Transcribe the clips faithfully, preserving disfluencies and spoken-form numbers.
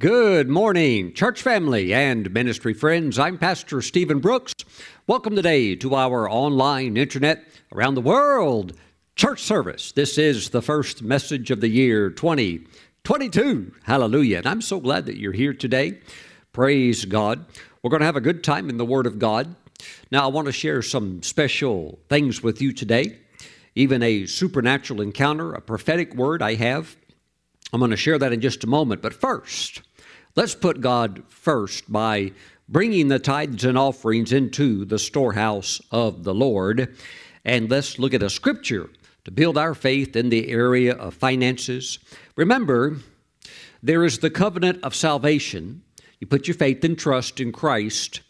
Good morning, church family and ministry friends. I'm Pastor Stephen Brooks. Welcome today to our online internet around the world church service. This is the first message of the year twenty twenty-two. Hallelujah. And I'm so glad that you're here today. Praise God. We're going to have a good time in the Word of God. Now, I want to share some special things with you today, even a supernatural encounter, a prophetic word I have. I'm going to share that in just a moment. But first, let's put God first by bringing the tithes and offerings into the storehouse of the Lord. And let's look at a scripture to build our faith in the area of finances. Remember, there is the covenant of salvation. You put your faith and trust in Christ.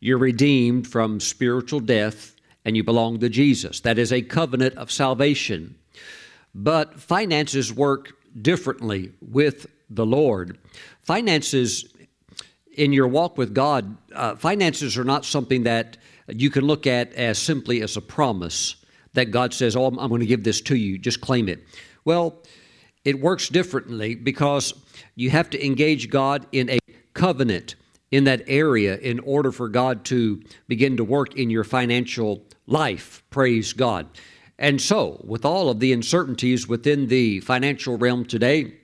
You're redeemed from spiritual death, and you belong to Jesus. That is a covenant of salvation. But finances work differently with the Lord. Finances in your walk with God, uh, finances are not something that you can look at as simply as a promise that God says, oh, I'm, I'm going to give this to you. Just claim it. Well, it works differently because you have to engage God in a covenant in that area in order for God to begin to work in your financial life. Praise God. And so, with all of the uncertainties within the financial realm today,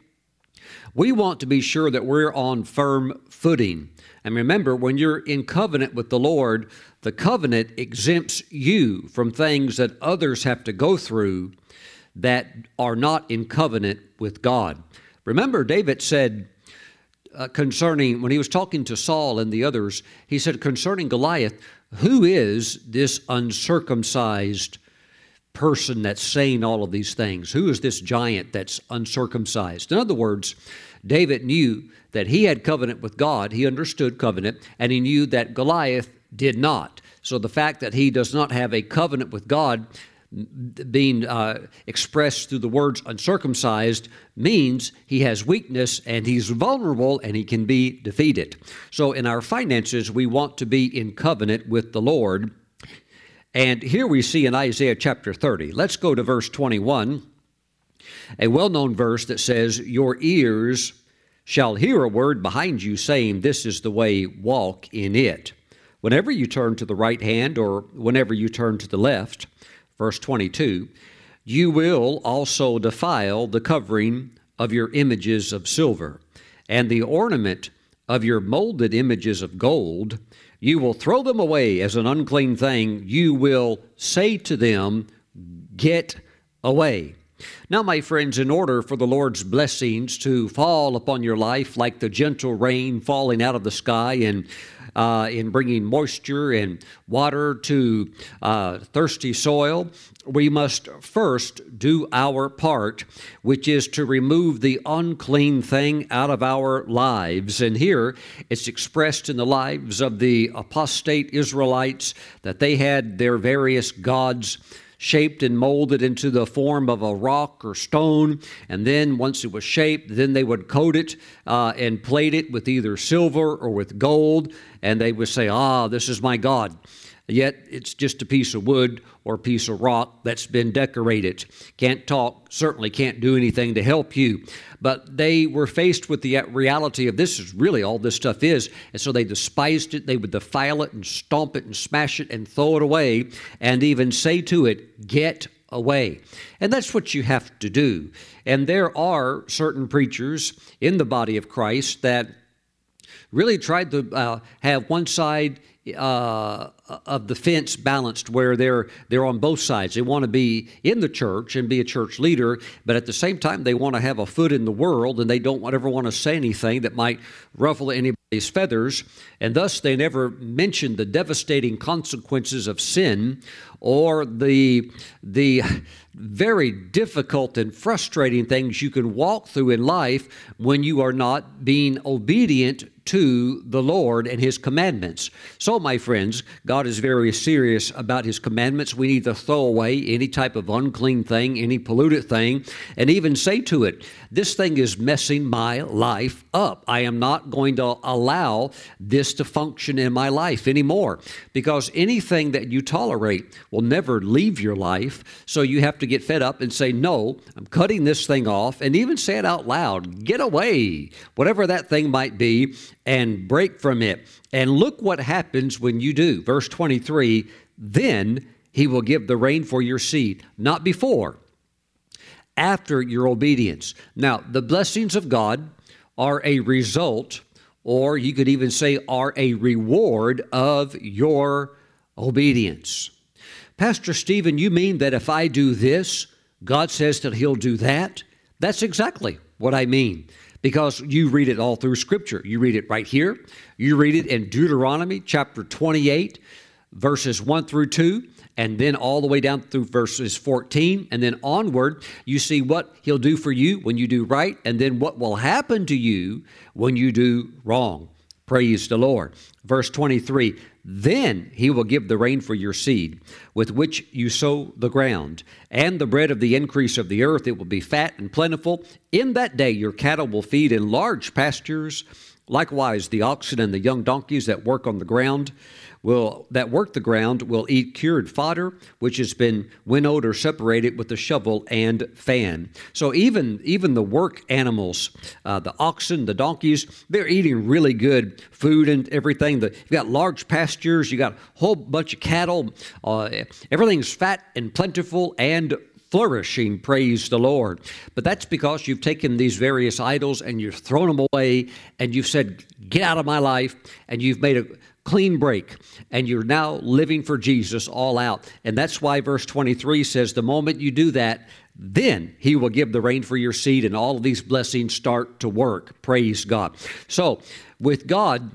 we want to be sure that we're on firm footing. And remember, when you're in covenant with the Lord, the covenant exempts you from things that others have to go through that are not in covenant with God. Remember, David said uh, concerning, when he was talking to Saul and the others, he said concerning Goliath, who is this uncircumcised person that's saying all of these things? Who is this giant that's uncircumcised? In other words, David knew that he had covenant with God. He understood covenant, and he knew that Goliath did not. So the fact that he does not have a covenant with God being uh, expressed through the words uncircumcised means he has weakness and he's vulnerable and he can be defeated. So in our finances, we want to be in covenant with the Lord. And here we see in Isaiah chapter thirty, let's go to verse twenty-one, a well-known verse that says, your ears shall hear a word behind you saying, this is the way, walk in it. Whenever you turn to the right hand or whenever you turn to the left, verse twenty-two, you will also defile the covering of your images of silver and the ornament of your molded images of gold. You will throw them away as an unclean thing. You will say to them, get away. Now, my friends, in order for the Lord's blessings to fall upon your life like the gentle rain falling out of the sky and uh, in bringing moisture and water to uh, thirsty soil, we must first do our part, which is to remove the unclean thing out of our lives. And here it's expressed in the lives of the apostate Israelites that they had their various gods shaped and molded into the form of a rock or stone. And then once it was shaped, then they would coat it uh, and plate it with either silver or with gold. And they would say, ah, this is my God. Yet it's just a piece of wood or a piece of rock that's been decorated. Can't talk, certainly can't do anything to help you. But they were faced with the reality of this is really all this stuff is. And so they despised it. They would defile it and stomp it and smash it and throw it away and even say to it, get away. And that's what you have to do. And there are certain preachers in the body of Christ that really tried to uh, have one side Uh, of the fence balanced where they're they're on both sides. They want to be in the church and be a church leader, but at the same time, they want to have a foot in the world, and they don't ever want to say anything that might ruffle anybody's feathers, and thus they never mention the devastating consequences of sin or the the very difficult and frustrating things you can walk through in life when you are not being obedient to the Lord and His commandments. So, my friends, God is very serious about His commandments. We need to throw away any type of unclean thing, any polluted thing, and even say to it, this thing is messing my life up. I am not going to allow this to function in my life anymore, because anything that you tolerate will never leave your life. So you have to get fed up and say, no, I'm cutting this thing off, and even say it out loud, get away, whatever that thing might be, and break from it. And look what happens when you do. Verse twenty-three, then He will give the rain for your seed, not before, after your obedience. Now, the blessings of God are a result, or you could even say are a reward of your obedience. Pastor Stephen, you mean that if I do this, God says that He'll do that? That's exactly what I mean, because you read it all through Scripture. You read it right here. You read it in Deuteronomy chapter twenty-eight, verses one through two, and then all the way down through verses fourteen, and then onward, you see what He'll do for you when you do right, and then what will happen to you when you do wrong. Praise the Lord. Verse twenty-three, then He will give the rain for your seed, with which you sow the ground, and the bread of the increase of the earth. It will be fat and plentiful. In that day your cattle will feed in large pastures. Likewise, the oxen and the young donkeys that work on the ground will that work the ground will eat cured fodder, which has been winnowed or separated with the shovel and fan. So even even the work animals, uh, the oxen, the donkeys, they're eating really good food and everything. The, you've got large pastures, you got a whole bunch of cattle. Uh, everything's fat and plentiful and flourishing, praise the Lord. But that's because you've taken these various idols and you've thrown them away, and you've said, get out of my life, and you've made a clean break, and you're now living for Jesus all out. And that's why verse twenty-three says, the moment you do that, then He will give the rain for your seed, and all of these blessings start to work. Praise God. So with God,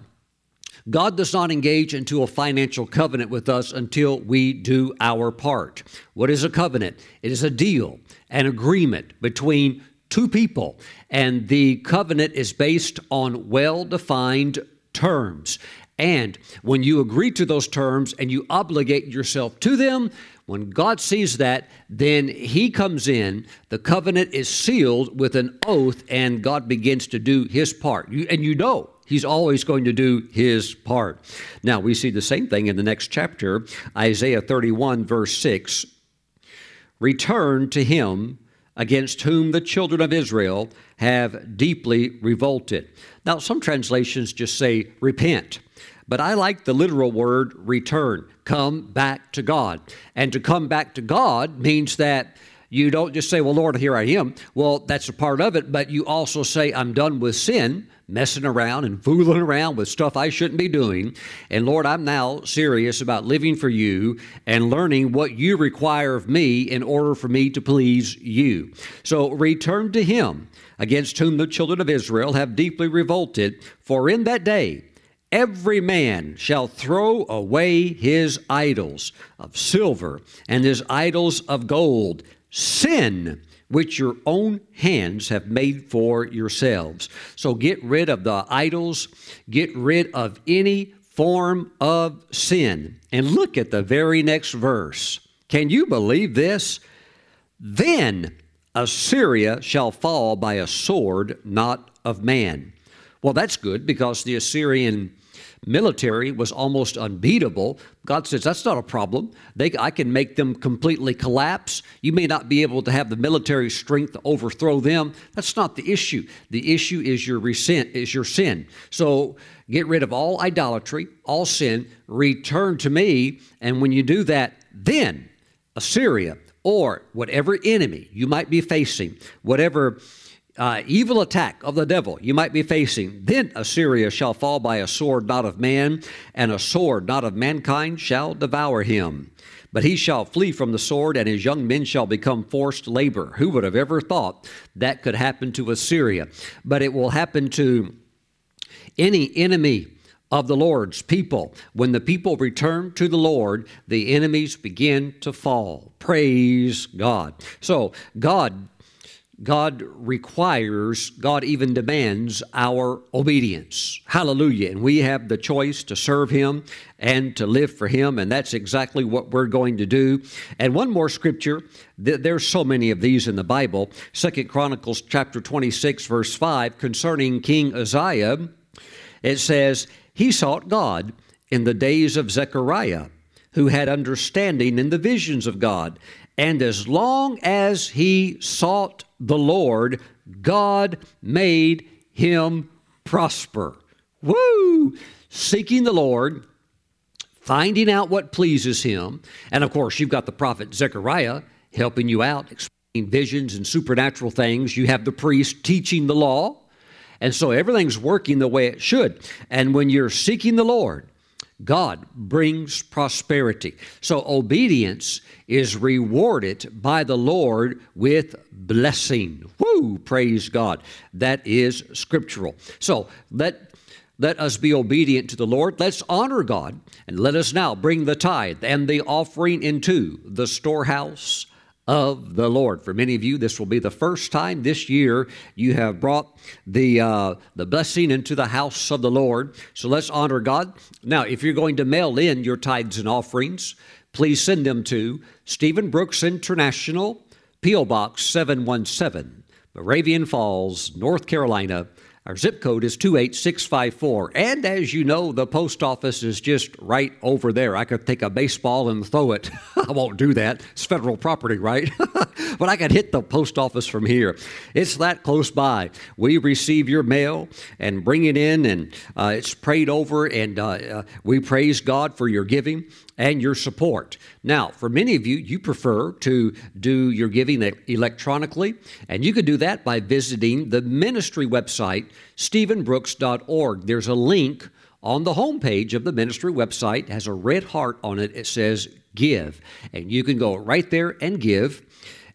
God does not engage into a financial covenant with us until we do our part. What is a covenant? It is a deal, an agreement between two people, and the covenant is based on well-defined terms. And when you agree to those terms and you obligate yourself to them, when God sees that, then He comes in. The covenant is sealed with an oath, and God begins to do His part. You, and you know He's always going to do His part. Now, we see the same thing in the next chapter, Isaiah thirty-one, verse six. Return to Him against whom the children of Israel have deeply revolted. Now, some translations just say repent, but I like the literal word return, come back to God. And to come back to God means that you don't just say, well, Lord, here I am. Well, that's a part of it, but you also say, I'm done with sin, messing around and fooling around with stuff I shouldn't be doing. And Lord, I'm now serious about living for You and learning what You require of me in order for me to please You. So return to Him against whom the children of Israel have deeply revolted, for in that day every man shall throw away his idols of silver and his idols of gold, sin which your own hands have made for yourselves. So get rid of the idols, get rid of any form of sin. And look at the very next verse. Can you believe this? Then Assyria shall fall by a sword, not of man. Well, that's good, because the Assyrian military was almost unbeatable. God says, that's not a problem. They, I can make them completely collapse. You may not be able to have the military strength to overthrow them. That's not the issue. The issue is your resent, is your sin. So get rid of all idolatry, all sin, return to Me. And when you do that, then Assyria, or whatever enemy you might be facing, whatever Uh, evil attack of the devil you might be facing, then Assyria shall fall by a sword not of man, and a sword not of mankind shall devour him. But he shall flee from the sword, and his young men shall become forced labor. Who would have ever thought that could happen to Assyria? But it will happen to any enemy of the Lord's people. When the people return to the Lord, the enemies begin to fall. Praise God. So God God requires, God even demands our obedience. Hallelujah. And we have the choice to serve Him and to live for Him. And that's exactly what we're going to do. And one more scripture. There's so many of these in the Bible. Second Chronicles chapter twenty-six, verse five, concerning King Uzziah, it says, "He sought God in the days of Zechariah, who had understanding in the visions of God. And as long as he sought the Lord, God made him prosper." Woo! Seeking the Lord, finding out what pleases Him. And of course, you've got the prophet Zechariah helping you out, explaining visions and supernatural things. You have the priest teaching the law. And so everything's working the way it should. And when you're seeking the Lord, God brings prosperity. So obedience is rewarded by the Lord with blessing. Woo! Praise God. That is scriptural. So let, let us be obedient to the Lord. Let's honor God. And let us now bring the tithe and the offering into the storehouse of the Lord. For many of you, this will be the first time this year you have brought the uh, the blessing into the house of the Lord. So let's honor God. Now, if you're going to mail in your tithes and offerings, please send them to Stephen Brooks International, P O Box seven one seven, Moravian Falls, North Carolina. Our zip code is two eight six five four. And as you know, the post office is just right over there. I could take a baseball and throw it. I won't do that. It's federal property, right? But I could hit the post office from here. It's that close by. We receive your mail and bring it in, and uh, it's prayed over, and uh, uh, we praise God for your giving and your support. Now, for many of you, you prefer to do your giving electronically, and you can do that by visiting the ministry website, stephen brooks dot org. There's a link on the homepage of the ministry website. It has a red heart on it. It says give, and you can go right there and give.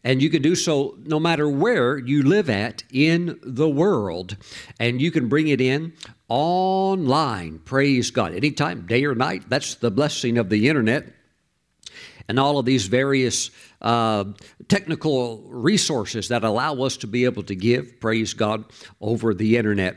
And you can do so no matter where you live at in the world. And you can bring it in online. Praise God. Anytime, day or night. That's the blessing of the internet and all of these various uh, technical resources that allow us to be able to give, praise God, over the internet.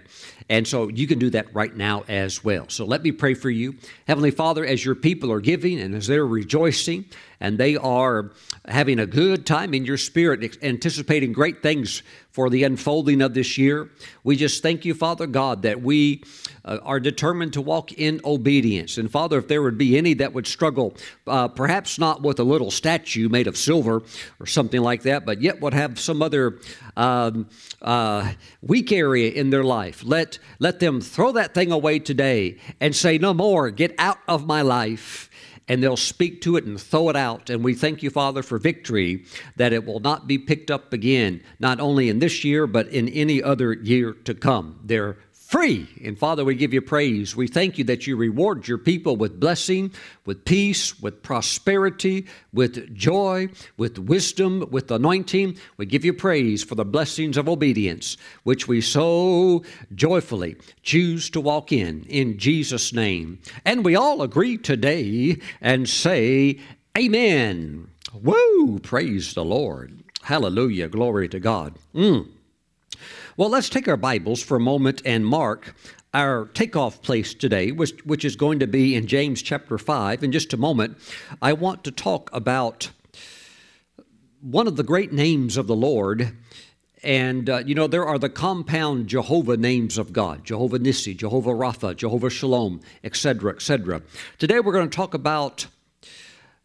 And so you can do that right now as well. So let me pray for you. Heavenly Father, as your people are giving and as they're rejoicing and they are having a good time in your spirit, anticipating great things for the unfolding of this year, we just thank you, Father God, that we uh, are determined to walk in obedience. And Father, if there would be any that would struggle, uh, perhaps not with a little statue made of silver or something like that, but yet would have some other um, uh, weak area in their life, let Let them throw that thing away today and say, "No more, get out of my life." And they'll speak to it and throw it out. And we thank you, Father, for victory, that it will not be picked up again, not only in this year, but in any other year to come. They're free. And Father, we give you praise. We thank you that you reward your people with blessing, with peace, with prosperity, with joy, with wisdom, with anointing. We give you praise for the blessings of obedience, which we so joyfully choose to walk in, in Jesus' name. And we all agree today and say, amen. Woo! Praise the Lord. Hallelujah. Glory to God. Mm. Well, let's take our Bibles for a moment and mark our takeoff place today, which, which is going to be in James chapter five. In just a moment, I want to talk about one of the great names of the Lord. And, uh, you know, there are the compound Jehovah names of God, Jehovah Nissi, Jehovah Rapha, Jehovah Shalom, et cetera, et cetera. Today, we're going to talk about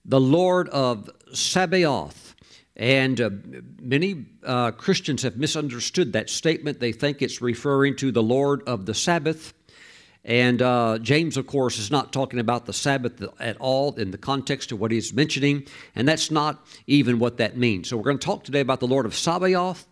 the Lord of Sabaoth. And uh, many uh, Christians have misunderstood that statement. They think it's referring to the Lord of the Sabbath. And uh, James, of course, is not talking about the Sabbath at all in the context of what he's mentioning. And that's not even what that means. So we're going to talk today about the Lord of Sabaoth.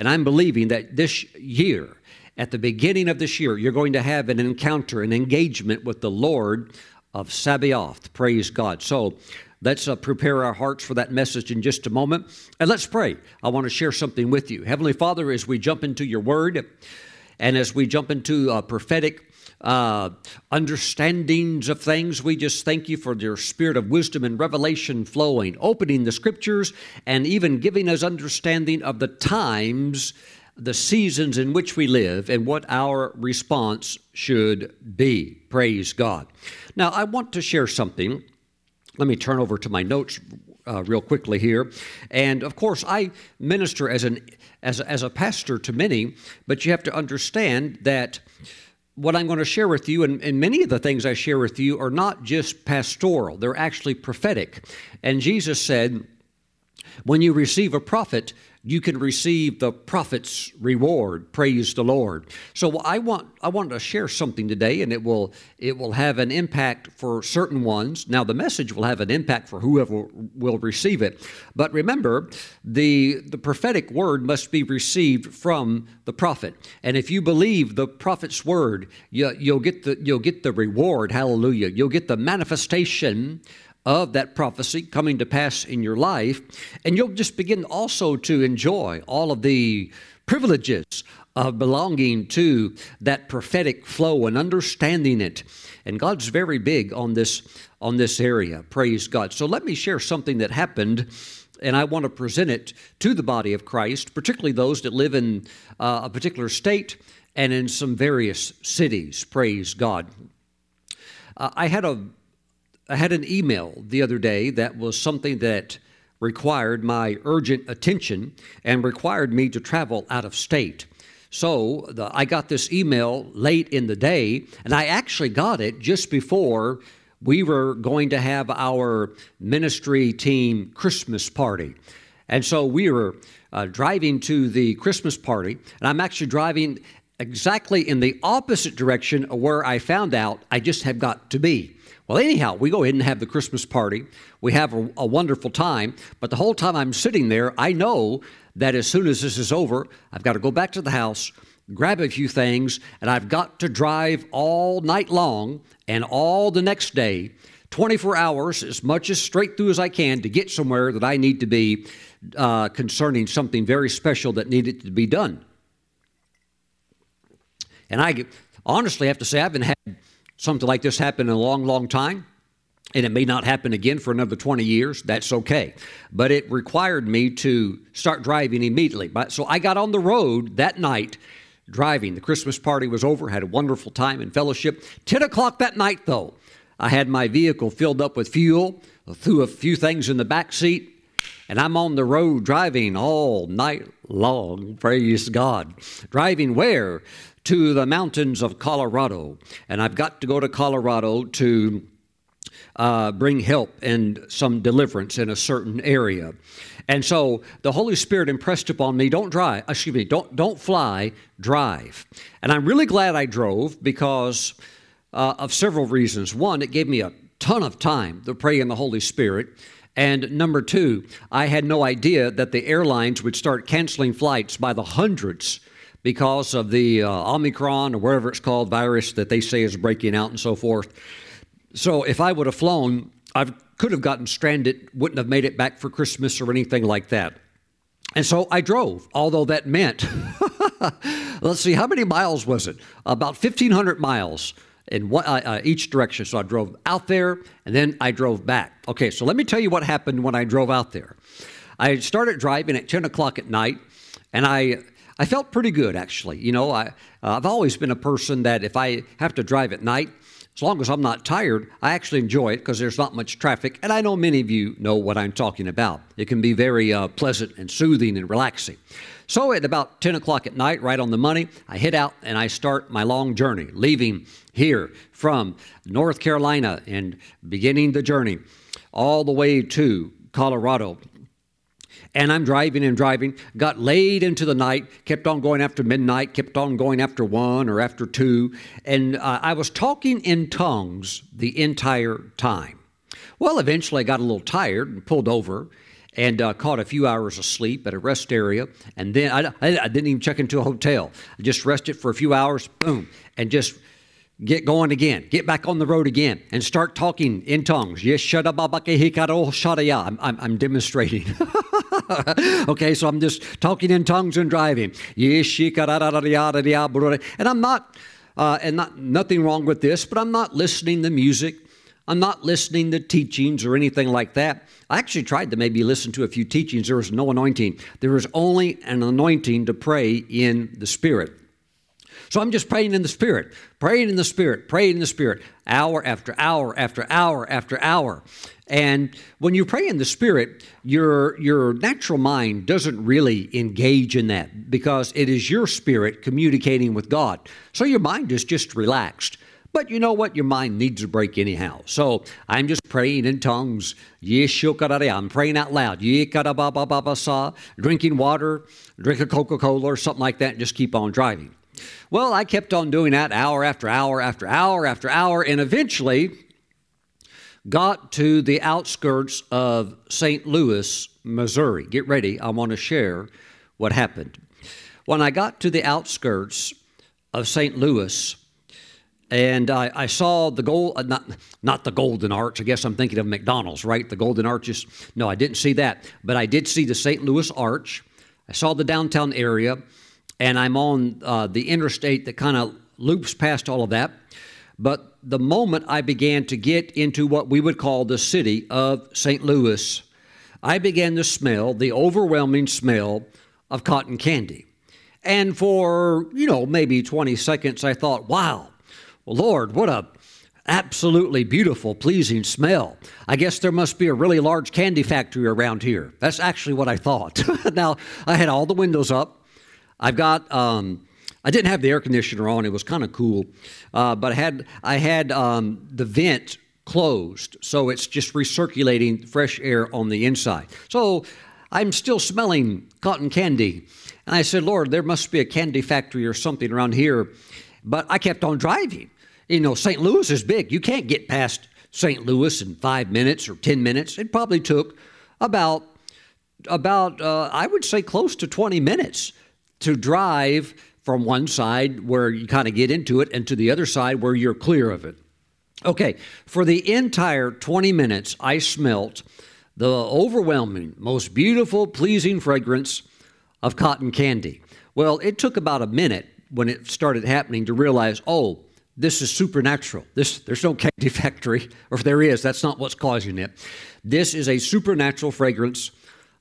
And I'm believing that this year, at the beginning of this year, you're going to have an encounter, an engagement with the Lord of Sabaoth. Praise God. So let's uh, prepare our hearts for that message in just a moment. And let's pray. I want to share something with you. Heavenly Father, as we jump into your word and as we jump into uh, prophetic uh, understandings of things. We just thank you for your spirit of wisdom and revelation flowing, opening the scriptures, and even giving us understanding of the times, the seasons in which we live, and what our response should be. Praise God. Now, I want to share something. Let me turn over to my notes Uh, real quickly here. And of course, I minister as an as a, as a pastor to many, but you have to understand that what I'm going to share with you, and, and many of the things I share with you, are not just pastoral. They're actually prophetic. And Jesus said, when you receive a prophet, you can receive the prophet's reward. Praise the Lord. So I want I want to share something today, and it will it will have an impact for certain ones. Now, the message will have an impact for whoever will receive it. But remember, the the prophetic word must be received from the prophet. And if you believe the prophet's word, you, you'll get the you'll get the reward. Hallelujah. You'll get the manifestation of that prophecy coming to pass in your life, and you'll just begin also to enjoy all of the privileges of belonging to that prophetic flow and understanding it. And God's very big on this on this area. Praise God. So let me share something that happened, and I want to present it to the body of Christ, particularly those that live in uh, a particular state and in some various cities. Praise God. Uh, I had a I had an email the other day that was something that required my urgent attention and required me to travel out of state. So the, I got this email late in the day, and I actually got it just before we were going to have our ministry team Christmas party. And so we were uh, driving to the Christmas party, and I'm actually driving exactly in the opposite direction of where I found out I just have got to be. Well, anyhow, we go ahead and have the Christmas party. We have a, a wonderful time, but the whole time I'm sitting there, I know that as soon as this is over, I've got to go back to the house, grab a few things, and I've got to drive all night long and all the next day, twenty-four hours, as much as straight through as I can, to get somewhere that I need to be uh, concerning something very special that needed to be done. And I honestly have to say, I haven't had something like this happened in a long, long time, and it may not happen again for another twenty years. That's okay. But it required me to start driving immediately. So I got on the road that night driving. The Christmas party was over, had a wonderful time and fellowship. ten o'clock that night, though, I had my vehicle filled up with fuel, threw a few things in the back seat, and I'm on the road driving all night long. Praise God. Driving where? To the mountains of Colorado. And I've got to go to Colorado to uh, bring help and some deliverance in a certain area. And so the Holy Spirit impressed upon me, don't drive, excuse me, don't, don't fly, drive. And I'm really glad I drove because uh, of several reasons. One, it gave me a ton of time to pray in the Holy Spirit. And number two, I had no idea that the airlines would start canceling flights by the hundreds because of the uh, Omicron or whatever it's called virus that they say is breaking out and so forth. So if I would have flown, I could have gotten stranded, wouldn't have made it back for Christmas or anything like that. And so I drove, although that meant, let's see, how many miles was it? About fifteen hundred miles in one, uh, uh, each direction. So I drove out there and then I drove back. Okay, so let me tell you what happened when I drove out there. I started driving at ten o'clock at night, and I I felt pretty good, actually. You know, I, uh, I've always been a person that if I have to drive at night, as long as I'm not tired, I actually enjoy it because there's not much traffic. And I know many of you know what I'm talking about. It can be very uh, pleasant and soothing and relaxing. So at about ten o'clock at night, right on the money, I head out and I start my long journey, leaving here from North Carolina and beginning the journey all the way to Colorado. And I'm driving and driving, got late into the night, kept on going after midnight, kept on going after one or after two. And uh, I was talking in tongues the entire time. Well, eventually I got a little tired and pulled over and uh, caught a few hours of sleep at a rest area. And then I, I didn't even check into a hotel. I just rested for a few hours, boom, and just get going again, get back on the road again, and start talking in tongues. I'm, I'm, I'm demonstrating. Okay, so I'm just talking in tongues and driving. And I'm not uh, and not, nothing wrong with this, but I'm not listening to music. I'm not listening to teachings or anything like that. I actually tried to maybe listen to a few teachings. There was no anointing. There was only an anointing to pray in the Spirit. So I'm just praying in the Spirit, praying in the Spirit, praying in the Spirit, hour after hour after hour after hour. And when you pray in the Spirit, your, your natural mind doesn't really engage in that because it is your spirit communicating with God. So your mind is just relaxed. But you know what? Your mind needs a break anyhow. So I'm just praying in tongues. I'm praying out loud. Drinking water, drink a Coca-Cola or something like that, and just keep on driving. Well, I kept on doing that hour after hour after hour after hour, and eventually got to the outskirts of Saint Louis, Missouri. Get ready. I want to share what happened. When I got to the outskirts of Saint Louis, and I, I saw the gold, not, not the Golden Arch. I guess I'm thinking of McDonald's, right? The Golden Arches. No, I didn't see that, but I did see the Saint Louis Arch. I saw the downtown area, and I'm on uh, the interstate that kind of loops past all of that. But the moment I began to get into what we would call the city of Saint Louis, I began to smell the overwhelming smell of cotton candy. And for, you know, maybe twenty seconds, I thought, wow, well, Lord, what a absolutely beautiful, pleasing smell. I guess there must be a really large candy factory around here. That's actually what I thought. Now, I had all the windows up. I've got, um, I didn't have the air conditioner on. It was kind of cool. Uh, but I had, I had um, the vent closed. So it's just recirculating fresh air on the inside. So I'm still smelling cotton candy. And I said, Lord, there must be a candy factory or something around here. But I kept on driving. You know, Saint Louis is big. You can't get past Saint Louis in five minutes or ten minutes. It probably took about, about uh, I would say close to twenty minutes. To drive from one side where you kind of get into it and to the other side where you're clear of it. Okay, for the entire twenty minutes, I smelt the overwhelming, most beautiful, pleasing fragrance of cotton candy. Well, it took about a minute when it started happening to realize, oh, this is supernatural. This, there's no candy factory, or if there is, that's not what's causing it. This is a supernatural fragrance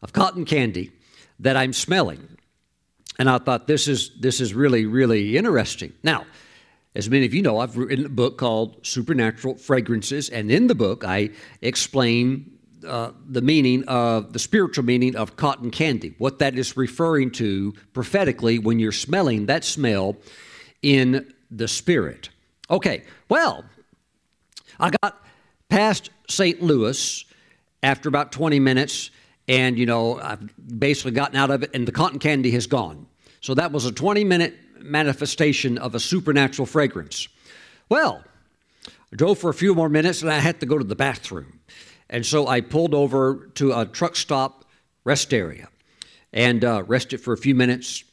of cotton candy that I'm smelling. And I thought, this is this is really, really interesting. Now, as many of you know, I've written a book called Supernatural Fragrances. And in the book, I explain uh, the meaning of the spiritual meaning of cotton candy, what that is referring to prophetically when you're smelling that smell in the Spirit. Okay, well, I got past Saint Louis after about twenty minutes. And, you know, I've basically gotten out of it, and the cotton candy has gone. So that was a twenty-minute manifestation of a supernatural fragrance. Well, I drove for a few more minutes, and I had to go to the bathroom. And so I pulled over to a truck stop rest area and uh, rested for a few minutes.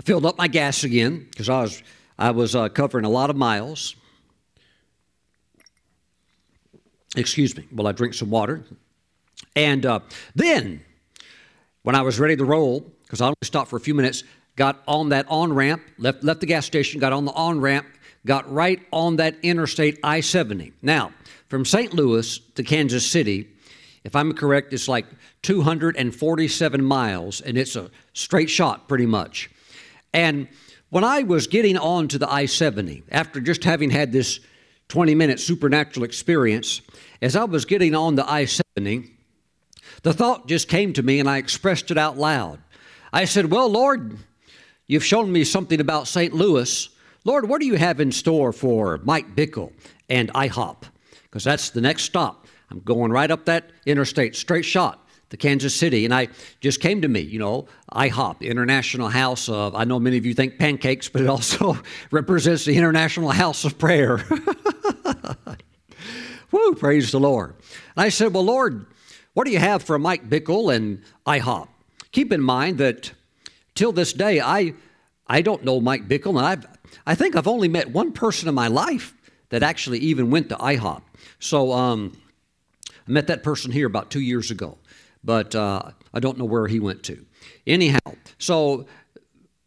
I filled up my gas again because I was, I was uh, covering a lot of miles. Excuse me. Well, I drink some water. And uh, then, when I was ready to roll, because I only stopped for a few minutes, got on that on-ramp, left, left the gas station, got on the on-ramp, got right on that interstate I seventy. Now, from Saint Louis to Kansas City, if I'm correct, it's like two hundred forty-seven miles, and it's a straight shot pretty much. And when I was getting on to the I seventy, after just having had this twenty-minute supernatural experience, as I was getting on the I seventy, the thought just came to me, and I expressed it out loud. I said, well, Lord, you've shown me something about Saint Louis. Lord, what do you have in store for Mike Bickle and I hop? Because that's the next stop. I'm going right up that interstate, straight shot to Kansas City. And I just came to me, you know, I hop, International House of, I know many of you think pancakes, but it also represents the International House of Prayer. Woo, praise the Lord. And I said, well, Lord, what do you have for Mike Bickle and I hop? Keep in mind that till this day, I I don't know Mike Bickle, and I've I think I've only met one person in my life that actually even went to I hop. So um, I met that person here about two years ago, but uh, I don't know where he went to. Anyhow, so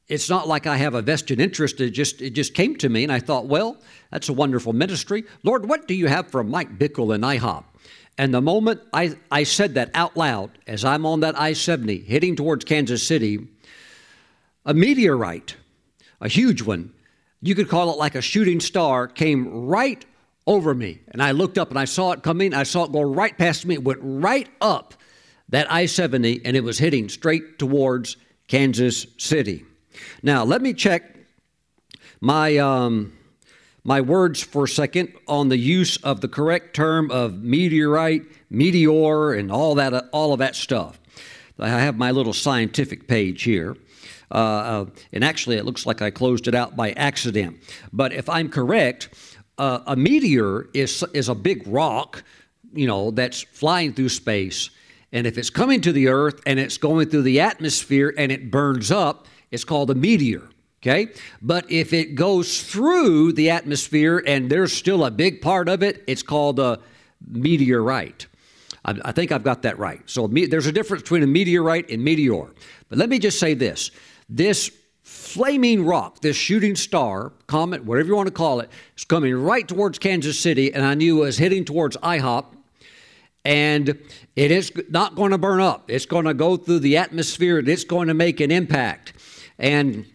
it's not like I have a vested interest. It just it just came to me, and I thought, well, that's a wonderful ministry. Lord, what do you have for Mike Bickle and I hop? And the moment I, I said that out loud, as I'm on that I seventy heading towards Kansas City, a meteorite, a huge one, you could call it like a shooting star, came right over me. And I looked up and I saw it coming. I saw it go right past me. It went right up that I seventy, and it was hitting straight towards Kansas City. Now, let me check my um, my words for a second on the use of the correct term of meteorite, meteor, and all that, uh, all of that stuff. I have my little scientific page here, uh, uh, and actually it looks like I closed it out by accident. But if I'm correct, uh, a meteor is is a big rock, you know, that's flying through space, and if it's coming to the Earth and it's going through the atmosphere and it burns up, it's called a meteor, okay? But if it goes through the atmosphere and there's still a big part of it, it's called a meteorite. I, I think I've got that right. So me, there's a difference between a meteorite and meteor. But let me just say this. This flaming rock, this shooting star, comet, whatever you want to call it, is coming right towards Kansas City, and I knew it was heading towards I hop. And it is not going to burn up. It's going to go through the atmosphere, and it's going to make an impact. And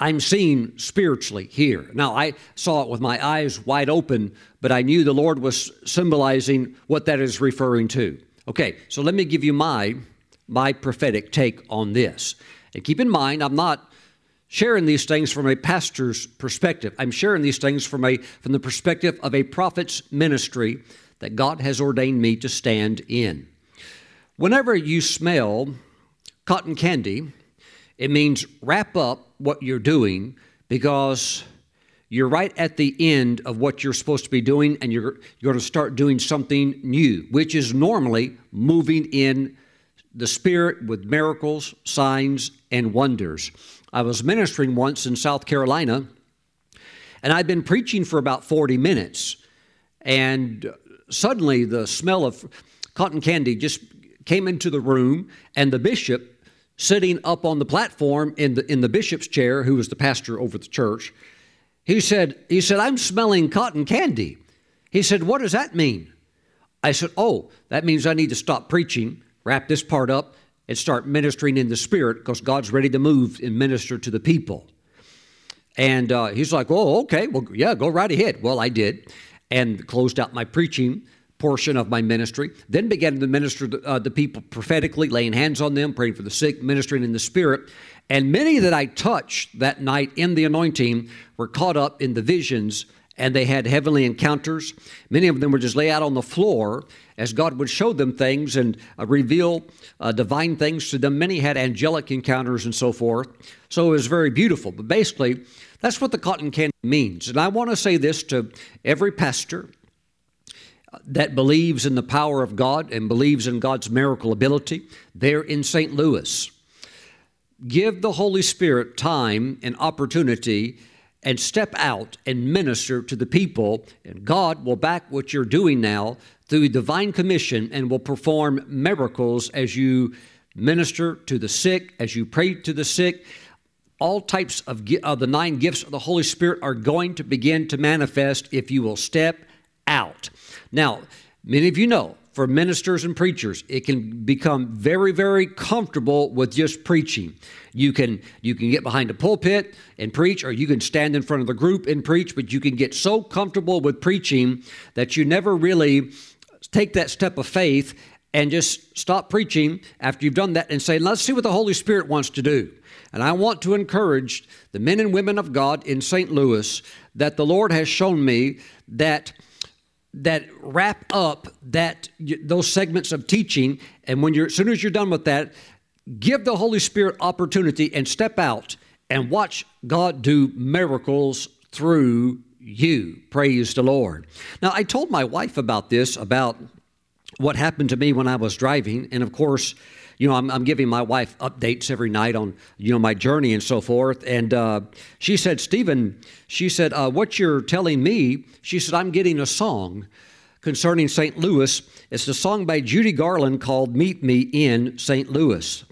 I'm seeing spiritually here. Now, I saw it with my eyes wide open, but I knew the Lord was symbolizing what that is referring to. Okay, so let me give you my, my prophetic take on this. And keep in mind, I'm not sharing these things from a pastor's perspective. I'm sharing these things from, a, from the perspective of a prophet's ministry that God has ordained me to stand in. Whenever you smell cotton candy, it means wrap up what you're doing, because you're right at the end of what you're supposed to be doing, and you're, you're going to start doing something new, which is normally moving in the Spirit with miracles, signs, and wonders. I was ministering once in South Carolina, and I'd been preaching for about forty minutes, and suddenly the smell of cotton candy just came into the room, and the bishop sitting up on the platform in the in the bishop's chair, who was the pastor over the church, he said, he said, "I'm smelling cotton candy." He said, "What does that mean?" I said, "Oh, that means I need to stop preaching, wrap this part up, and start ministering in the Spirit, because God's ready to move and minister to the people." And uh, he's like, "Oh, okay, well, yeah, go right ahead." Well, I did, and closed out my preaching portion of my ministry, then began to minister to uh, the people prophetically, laying hands on them, praying for the sick, ministering in the Spirit. And many that I touched that night in the anointing were caught up in the visions, and they had heavenly encounters. Many of them were just lay out on the floor as God would show them things and uh, reveal uh, divine things to them. Many had angelic encounters and so forth. So it was very beautiful. But basically, that's what the cotton candy means. And I want to say this to every pastor that believes in the power of God and believes in God's miracle ability there in Saint Louis. Give the Holy Spirit time and opportunity, and step out and minister to the people, and God will back what you're doing now through divine commission, and will perform miracles as you minister to the sick, as you pray to the sick. All types of uh, the nine gifts of the Holy Spirit are going to begin to manifest if you will step out. Now, many of you know, for ministers and preachers, it can become very, very comfortable with just preaching. You can you can get behind a pulpit and preach, or you can stand in front of the group and preach, but you can get so comfortable with preaching that you never really take that step of faith and just stop preaching after you've done that and say, let's see what the Holy Spirit wants to do. And I want to encourage the men and women of God in Saint Louis that the Lord has shown me that that wrap up that those segments of teaching. And when you're, as soon as you're done with that, give the Holy Spirit opportunity and step out and watch God do miracles through you. Praise the Lord. Now, I told my wife about this, about what happened to me when I was driving. And of course, you know, I'm, I'm giving my wife updates every night on, you know, my journey and so forth. And uh, she said, Stephen, she said, uh, what you're telling me, she said, I'm getting a song concerning Saint Louis. It's a song by Judy Garland called Meet Me in Saint Louis.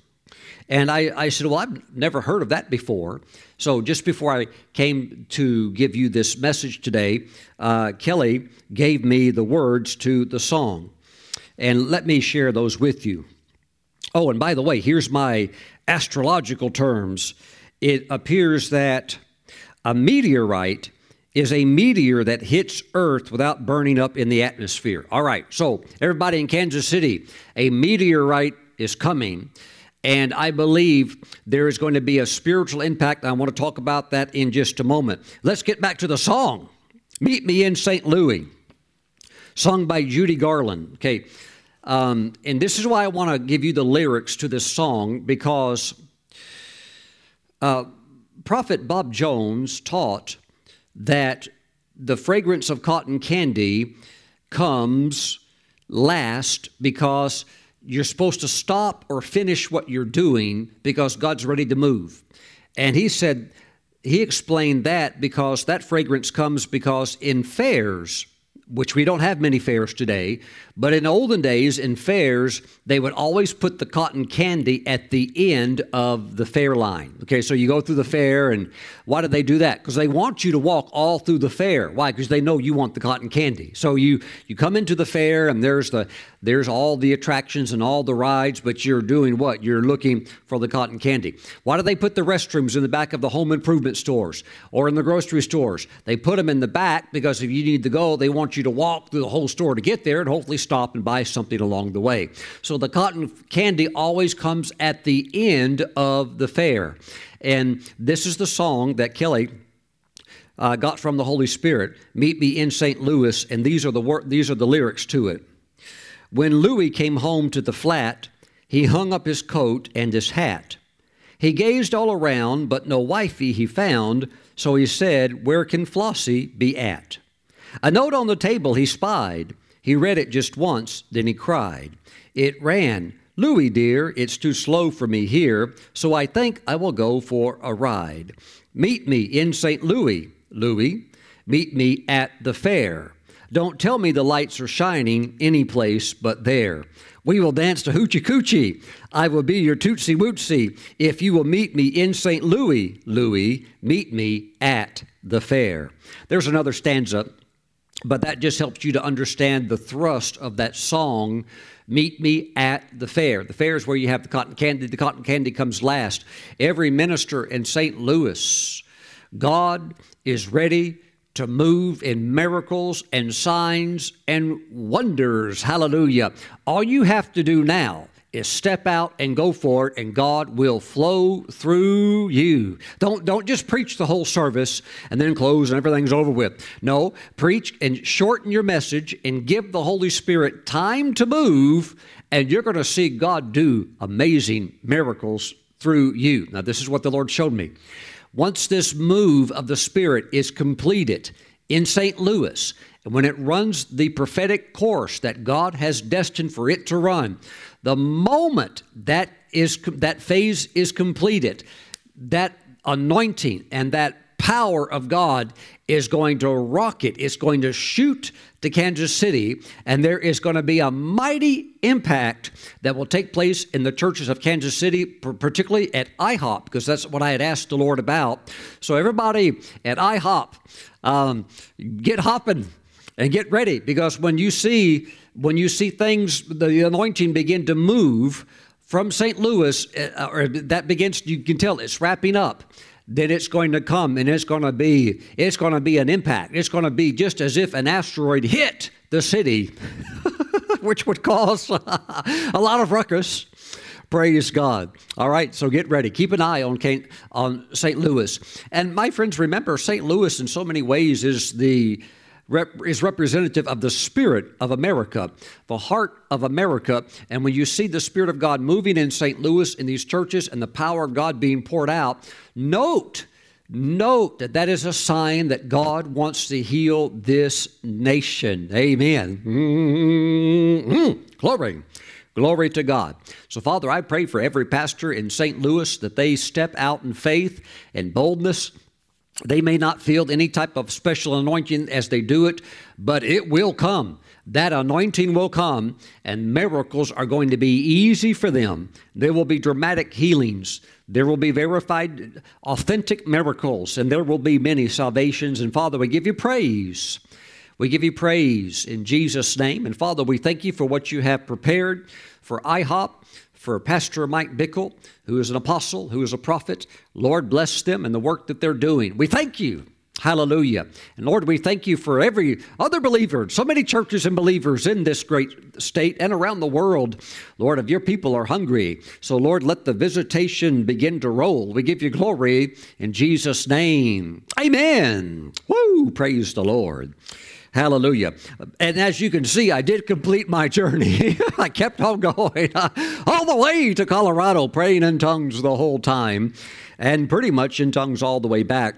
And I, I said, well, I've never heard of that before. So just before I came to give you this message today, uh, Kelly gave me the words to the song. And let me share those with you. Oh, and by the way, here's my astrological terms. It appears that a meteorite is a meteor that hits Earth without burning up in the atmosphere. All right, so everybody in Kansas City, a meteorite is coming, and I believe there is going to be a spiritual impact. I want to talk about that in just a moment. Let's get back to the song, Meet Me in Saint Louis, sung by Judy Garland. Okay, um, and this is why I want to give you the lyrics to this song, because uh, Prophet Bob Jones taught that the fragrance of cotton candy comes last because you're supposed to stop or finish what you're doing because God's ready to move. And he said, he explained that because that fragrance comes because in fairs, which we don't have many fairs today, but in olden days in fairs, they would always put the cotton candy at the end of the fair line. Okay, so you go through the fair, and why do they do that? Because they want you to walk all through the fair. Why? Because they know you want the cotton candy. So you, you come into the fair, and there's the there's all the attractions and all the rides, but you're doing what? You're looking for the cotton candy. Why do they put the restrooms in the back of the home improvement stores or in the grocery stores? They put them in the back because if you need to go, they want you to walk through the whole store to get there and hopefully stop and buy something along the way. So the cotton candy always comes at the end of the fair. And this is the song that Kelly uh, got from the Holy Spirit, Meet Me in Saint Louis, and these are the wor- these are the lyrics to it. When Louis came home to the flat, he hung up his coat and his hat. He gazed all around, but no wifey he found, so he said, where can Flossie be at? A note on the table he spied. He read it just once, then he cried. It ran, Louie dear, it's too slow for me here, so I think I will go for a ride. Meet me in Saint Louis, Louie. Meet me at the fair. Don't tell me the lights are shining any place but there. We will dance to Hoochie Coochie. I will be your Tootsie Wootsie. If you will meet me in Saint Louis, Louie, meet me at the fair. There's another stanza. But that just helps you to understand the thrust of that song, Meet Me at the Fair. The fair is where you have the cotton candy. The cotton candy comes last. Every minister in Saint Louis, God is ready to move in miracles and signs and wonders. Hallelujah. All you have to do now is step out and go for it, and God will flow through you. Don't don't just preach the whole service and then close and everything's over with. No, preach and shorten your message and give the Holy Spirit time to move, and you're going to see God do amazing miracles through you. Now, this is what the Lord showed me. Once this move of the Spirit is completed in Saint Louis, and when it runs the prophetic course that God has destined for it to run, the moment that is that phase is completed, that anointing and that power of God is going to rocket. It's going to shoot to Kansas City, and there is going to be a mighty impact that will take place in the churches of Kansas City, particularly at I hop, because that's what I had asked the Lord about. So everybody at I hop, um, get hopping. And get ready, because when you see when you see things, the anointing begin to move from Saint Louis, uh, or that begins. You can tell it's wrapping up. Then it's going to come, and it's going to be it's going to be an impact. It's going to be just as if an asteroid hit the city, which would cause a lot of ruckus. Praise God. All right, so get ready. Keep an eye on Can- on Saint Louis. And my friends, remember, Saint Louis in so many ways is the is representative of the spirit of America, the heart of America. And when you see the Spirit of God moving in Saint Louis in these churches and the power of God being poured out, note, note that that is a sign that God wants to heal this nation. Amen. Mm-hmm. Glory. Glory to God. So, Father, I pray for every pastor in Saint Louis that they step out in faith and boldness. They may not feel any type of special anointing as they do it, but it will come. that anointing will come, and miracles are going to be easy for them. There will be dramatic healings. There will be verified, authentic miracles, and there will be many salvations. And Father, we give you praise. We give you praise in Jesus' name. And Father, we thank you for what you have prepared for I hop, for Pastor Mike Bickle, who is an apostle, who is a prophet. Lord, bless them and the work that they're doing. We thank you. Hallelujah. And Lord, we thank you for every other believer, so many churches and believers in this great state and around the world. Lord, if your people are hungry, so Lord, let the visitation begin to roll. We give you glory in Jesus' name. Amen. Woo! Praise the Lord. Hallelujah. And as you can see, I did complete my journey. I kept on going all the way to Colorado, praying in tongues the whole time, and pretty much in tongues all the way back.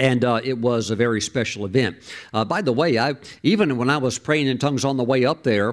And uh, it was a very special event. Uh, by the way, I even when I was praying in tongues on the way up there,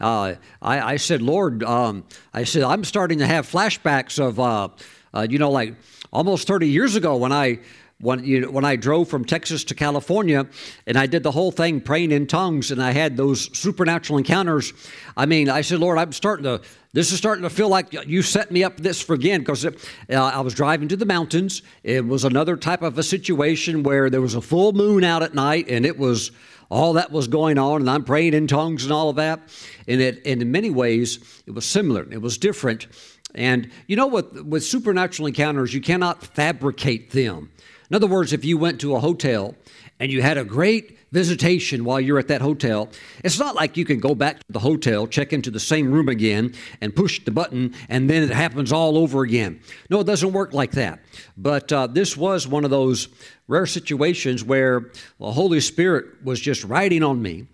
uh, I, I said, Lord, um, I said, I'm starting to have flashbacks of, uh, uh, you know, like almost thirty years ago when I When, you know, when I drove from Texas to California, and I did the whole thing praying in tongues, and I had those supernatural encounters. I mean, I said, Lord, I'm starting to, this is starting to feel like you set me up this for again, because uh, I was driving to the mountains. It was another type of a situation where there was a full moon out at night, and it was all that was going on, and I'm praying in tongues and all of that. And, it, and in many ways, it was similar. It was different. And you know, with, with supernatural encounters, you cannot fabricate them. In other words, if you went to a hotel and you had a great visitation while you're at that hotel, it's not like you can go back to the hotel, check into the same room again, and push the button, and then it happens all over again. No, it doesn't work like that. But uh, this was one of those rare situations where the Holy Spirit was just riding on me.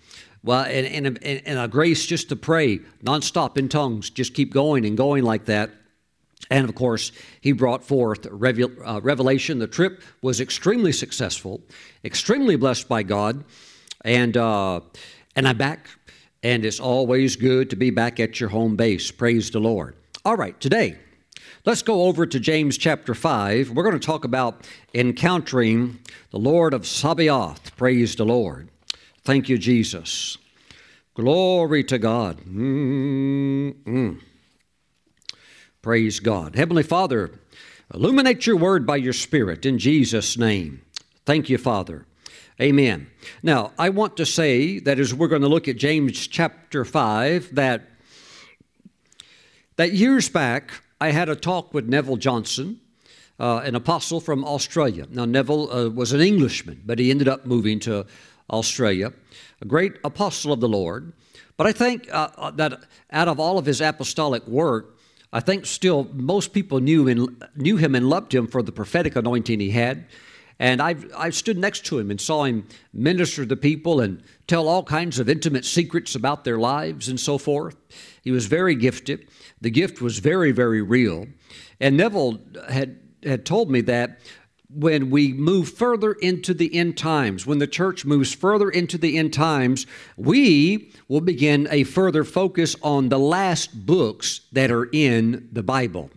Well, and, and, and a grace just to pray nonstop in tongues, just keep going and going like that. And of course, he brought forth Revelation. The trip was extremely successful, extremely blessed by God. And uh, and I'm back, and it's always good to be back at your home base. Praise the Lord. All right, today, let's go over to James chapter five. We're going to talk about encountering the Lord of Sabaoth. Praise the Lord. Thank you, Jesus. Glory to God. Mm-mm. Praise God. Heavenly Father, illuminate your word by your Spirit in Jesus' name. Thank you, Father. Amen. Now, I want to say that as we're going to look at James chapter five, that, that years back, I had a talk with Neville Johnson, uh, an apostle from Australia. Now, Neville uh, was an Englishman, but he ended up moving to Australia, a great apostle of the Lord. But I think uh, that out of all of his apostolic work, I think still most people knew and knew him and loved him for the prophetic anointing he had. And I've, I've stood next to him and saw him minister to people and tell all kinds of intimate secrets about their lives and so forth. He was very gifted. The gift was very, very real. And Neville had, had told me that when we move further into the end times, when the church moves further into the end times, we will begin a further focus on the last books that are in the Bible.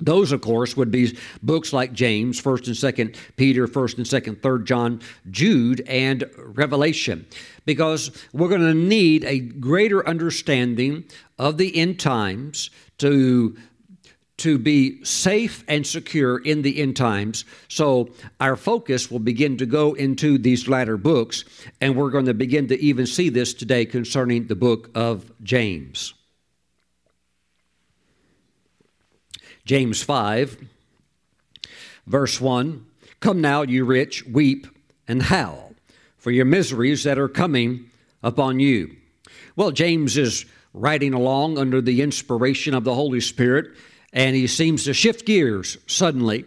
Those, of course, would be books like James, First and Second Peter, First and Second, Third John, Jude, and Revelation, because we're going to need a greater understanding of the end times to to be safe and secure in the end times. So our focus will begin to go into these latter books, and we're going to begin to even see this today concerning the book of James. James five, verse one, "Come now, you rich, weep and howl for your miseries that are coming upon you." Well, James is writing along under the inspiration of the Holy Spirit, and he seems to shift gears suddenly.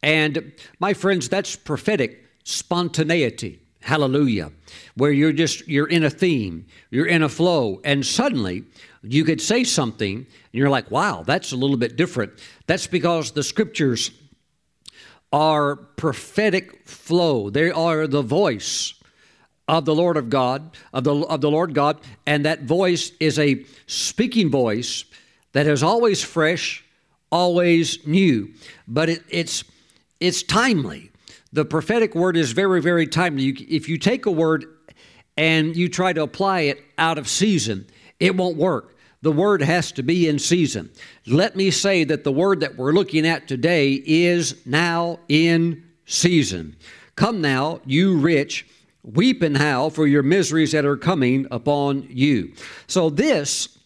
And my friends, that's prophetic spontaneity. Hallelujah. Where you're just, you're in a theme, you're in a flow, and suddenly you could say something and you're like, wow, that's a little bit different. That's because the scriptures are prophetic flow. They are the voice of the Lord of God, of the, of the Lord God. And that voice is a speaking voice that is always fresh, always new, but it, it's it's timely. The prophetic word is very, very timely. You, if you take a word and you try to apply it out of season, it won't work. The word has to be in season. Let me say that the word that we're looking at today is now in season. Come now, you rich, weep and howl for your miseries that are coming upon you. So this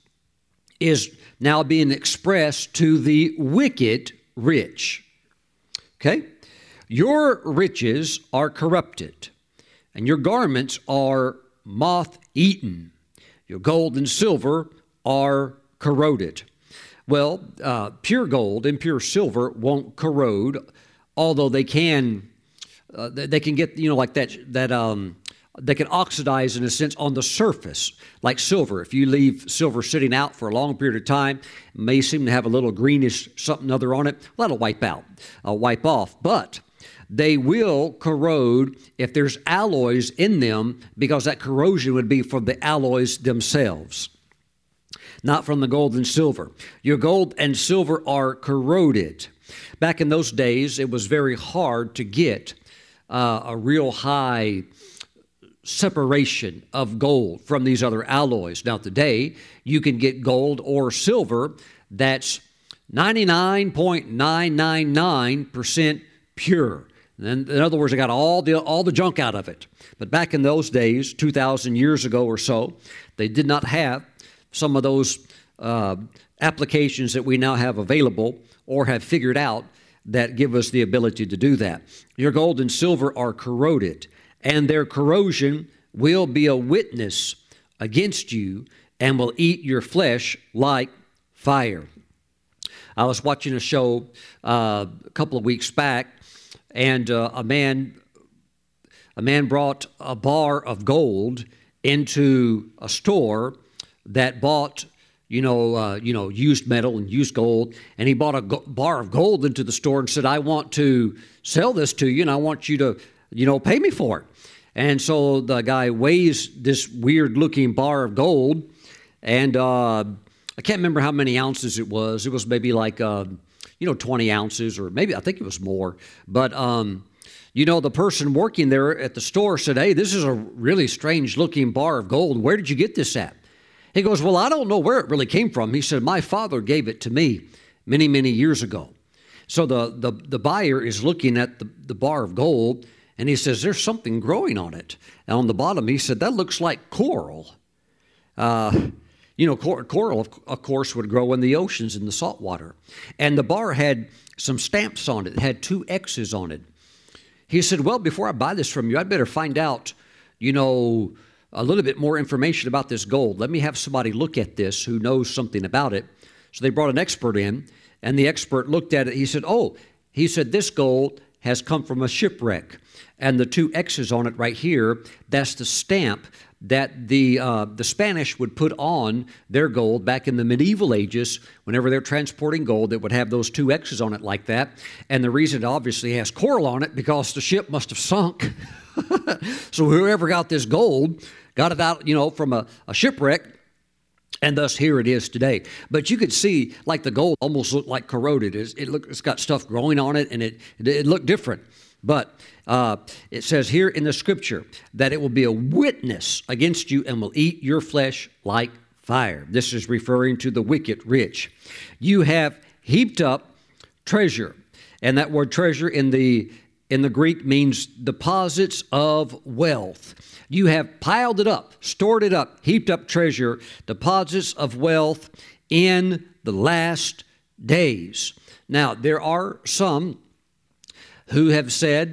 is now being expressed to the wicked rich. Okay? Your riches are corrupted, and your garments are moth-eaten. Your gold and silver are corroded. Well, uh, pure gold and pure silver won't corrode, although they can, uh, they can get, you know, like that, that um, they can oxidize in a sense on the surface, like silver. If you leave silver sitting out for a long period of time, it may seem to have a little greenish something other on it. Well, that'll wipe out, uh, wipe off, but they will corrode if there's alloys in them, because that corrosion would be from the alloys themselves, not from the gold and silver. Your gold and silver are corroded. Back in those days, it was very hard to get uh, a real high separation of gold from these other alloys. Now today, you can get gold or silver that's ninety-nine point nine nine nine percent pure. And in other words, they got all the all the junk out of it. But back in those days, two thousand years ago or so, they did not have some of those uh, applications that we now have available or have figured out that give us the ability to do that. Your gold and silver are corroded, and their corrosion will be a witness against you and will eat your flesh like fire. I was watching a show uh, a couple of weeks back, and uh, a man a man brought a bar of gold into a store that bought, you know, uh, you know, used metal and used gold, and he bought a go- bar of gold into the store and said, "I want to sell this to you, and I want you to, you know, pay me for it." And so the guy weighs this weird-looking bar of gold, and uh, I can't remember how many ounces it was. It was maybe like, uh, you know, twenty ounces, or maybe I think it was more. But, um, you know, the person working there at the store said, "Hey, this is a really strange-looking bar of gold. Where did you get this at?" He goes, "Well, I don't know where it really came from." He said, "My father gave it to me many, many years ago." So the the, the buyer is looking at the, the bar of gold, and he says, "There's something growing on it." And on the bottom, he said, "That looks like coral." Uh, you know, cor- coral, of, of course, would grow in the oceans in the salt water. And the bar had some stamps on it. It had two X's on it. He said, "Well, before I buy this from you, I'd better find out, you know, a little bit more information about this gold. Let me have somebody look at this who knows something about it." So they brought an expert in, and the expert looked at it. He said, "Oh," he said, "this gold has come from a shipwreck, and the two X's on it right here, that's the stamp that the uh, the Spanish would put on their gold back in the medieval ages. Whenever they're transporting gold, that would have those two X's on it like that. And the reason it obviously has coral on it, because the ship must have sunk." So whoever got this gold got it out, you know, from a, a shipwreck, and thus here it is today. But you could see, like, the gold almost looked like corroded. It's, it look, it's got stuff growing on it, and it, it looked different. But uh, it says here in the Scripture that it will be a witness against you and will eat your flesh like fire. This is referring to the wicked rich. You have heaped up treasure, and that word treasure in the In the Greek means deposits of wealth. You have piled it up, stored it up, heaped up treasure, deposits of wealth in the last days. Now, there are some who have said,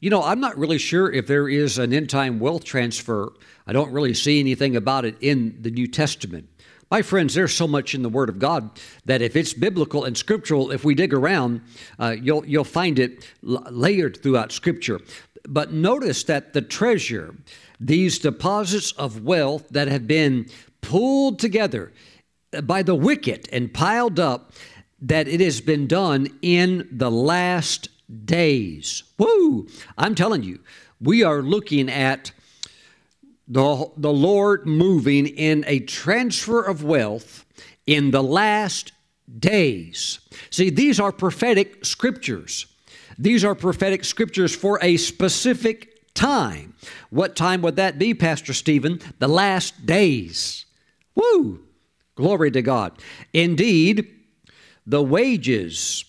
you know, I'm not really sure if there is an end-time wealth transfer. I don't really see anything about it in the New Testament. My friends, there's so much in the Word of God that if it's biblical and scriptural, if we dig around, uh, you'll you'll find it l- layered throughout Scripture. But notice that the treasure, these deposits of wealth that have been pulled together by the wicked and piled up, that it has been done in the last days. Woo! I'm telling you, we are looking at The, the Lord moving in a transfer of wealth in the last days. See, these are prophetic scriptures. These are prophetic scriptures for a specific time. What time would that be, Pastor Stephen? The last days. Woo! Glory to God. Indeed, the wages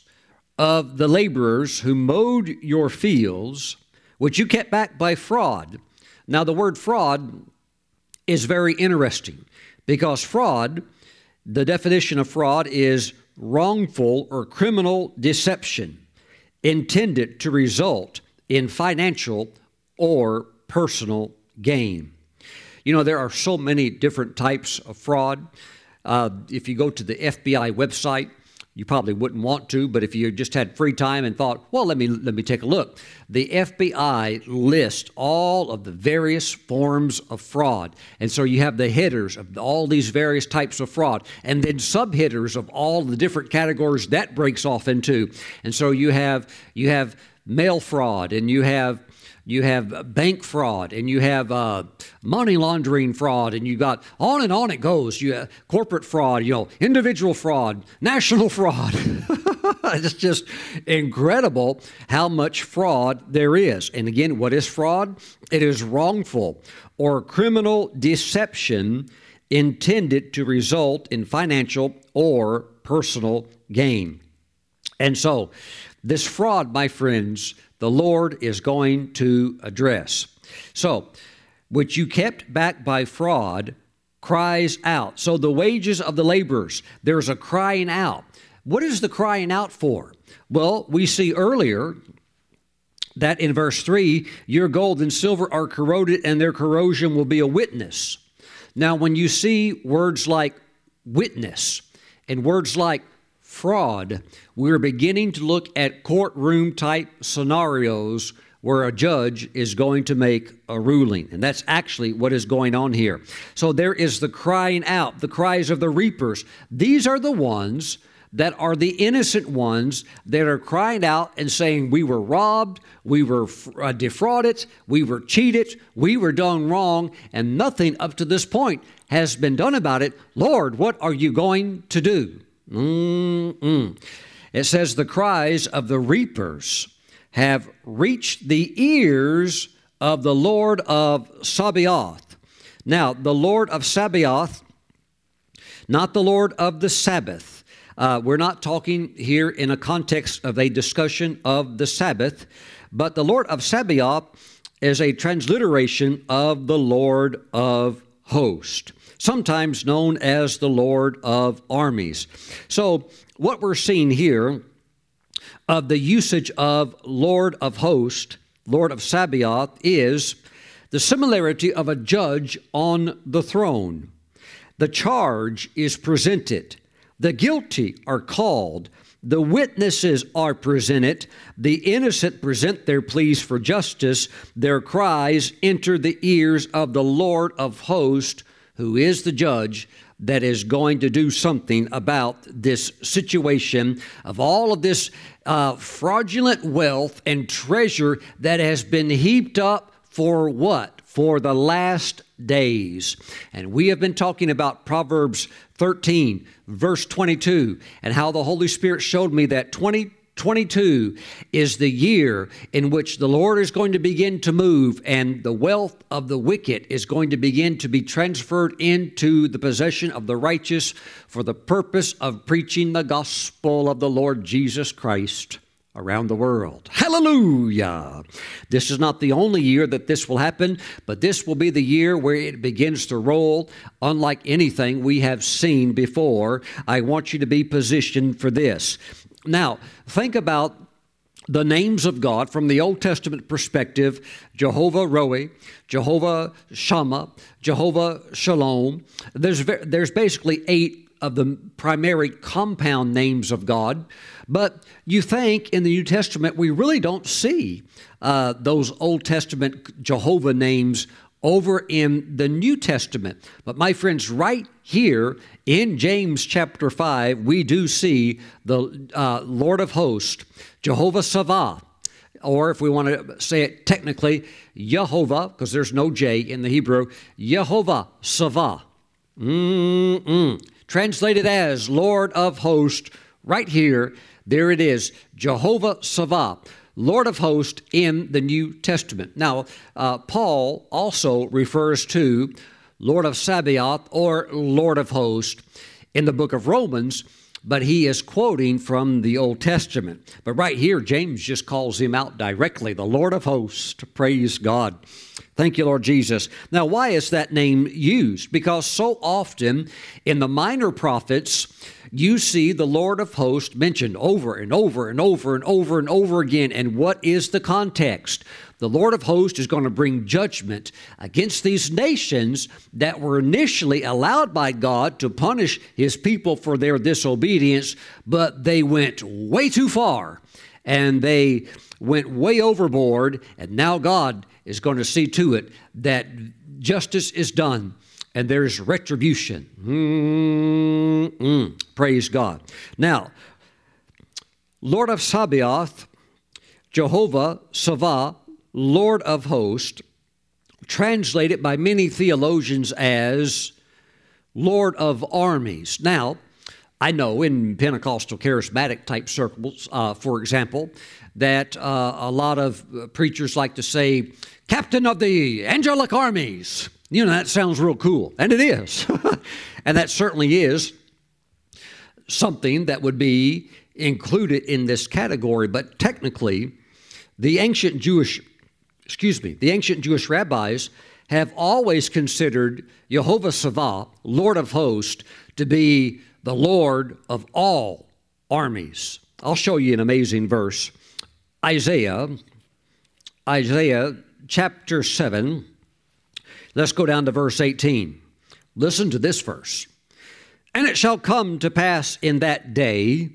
of the laborers who mowed your fields, which you kept back by fraud. Now, the word fraud is very interesting because fraud, the definition of fraud is wrongful or criminal deception intended to result in financial or personal gain. You know, there are so many different types of fraud. Uh, if you go to the F B I website, you probably wouldn't want to, but if you just had free time and thought, well, let me let me take a look. The F B I lists all of the various forms of fraud. And so you have the headers of all these various types of fraud and then subheaders of all the different categories that breaks off into. And so you have you have mail fraud, and you have you have bank fraud, and you have uh, money laundering fraud, and you got on and on it goes. You have corporate fraud, you know, individual fraud, national fraud. It's just incredible how much fraud there is. And again, what is fraud? It is wrongful or criminal deception intended to result in financial or personal gain. And so this fraud, my friends, the Lord is going to address. So, which you kept back by fraud cries out. So the wages of the laborers, there's a crying out. What is the crying out for? Well, we see earlier that in verse three, your gold and silver are corroded and their corrosion will be a witness. Now, when you see words like witness and words like fraud, we're beginning to look at courtroom type scenarios where a judge is going to make a ruling. And that's actually what is going on here. So there is the crying out, the cries of the reapers. These are the ones that are the innocent ones that are crying out and saying, we were robbed, we were defrauded, we were cheated, we were done wrong, and nothing up to this point has been done about it. Lord, what are you going to do? Mm-mm. It says the cries of the reapers have reached the ears of the Lord of Sabaoth. Now, the Lord of Sabaoth, not the Lord of the Sabbath. Uh, we're not talking here in a context of a discussion of the Sabbath, but the Lord of Sabaoth is a transliteration of the Lord of Host, sometimes known as the Lord of Armies. So what we're seeing here of the usage of Lord of Host, Lord of Sabaoth, is the similarity of a judge on the throne. The charge is presented. The guilty are called. The witnesses are presented. The innocent present their pleas for justice. Their cries enter the ears of the Lord of Hosts, who is the judge that is going to do something about this situation of all of this uh, fraudulent wealth and treasure that has been heaped up for what? For the last days. And we have been talking about Proverbs thirteen, verse twenty-two, and how the Holy Spirit showed me that twenty twenty-two is the year in which the Lord is going to begin to move, and the wealth of the wicked is going to begin to be transferred into the possession of the righteous for the purpose of preaching the gospel of the Lord Jesus Christ around the world. Hallelujah! This is not the only year that this will happen, but this will be the year where it begins to roll unlike anything we have seen before. I want you to be positioned for this. Now, think about the names of God from the Old Testament perspective: Jehovah Rohi, Jehovah Shammah, Jehovah Shalom. There's, there's basically eight of the primary compound names of God. But you think in the New Testament, we really don't see uh, those Old Testament Jehovah names over in the New Testament. But my friends, right here in James chapter five, we do see the uh, Lord of Hosts, Jehovah Savaoth, or if we want to say it technically, Yehovah, because there's no J in the Hebrew, Jehovah Savaoth. Mm-mm. Translated as Lord of Hosts, right here, there it is, Jehovah Savaoth, Lord of hosts in the New Testament. Now, uh, Paul also refers to Lord of Sabaoth or Lord of hosts in the book of Romans, but he is quoting from the Old Testament. But right here, James just calls him out directly, the Lord of hosts. Praise God. Thank you, Lord Jesus. Now, why is that name used? Because so often in the minor prophets, you see the Lord of hosts mentioned over and over and over and over and over again. And what is the context? The Lord of hosts is going to bring judgment against these nations that were initially allowed by God to punish his people for their disobedience, but they went way too far and they went way overboard. And now God is going to see to it that justice is done and there's retribution. Mm-mm. Praise God. Now, Lord of Sabaoth, Jehovah Savah, Lord of hosts, translated by many theologians as Lord of armies. Now, I know in Pentecostal charismatic type circles, uh, for example, that uh, a lot of preachers like to say, Captain of the angelic armies. You know, that sounds real cool. And it is. And that certainly is something that would be included in this category. But technically, the ancient Jewish Excuse me, the ancient Jewish rabbis have always considered Jehovah Savah, Lord of hosts, to be the Lord of all armies. I'll show you an amazing verse. Isaiah, Isaiah chapter seven. Let's go down to verse eighteen. Listen to this verse. And it shall come to pass in that day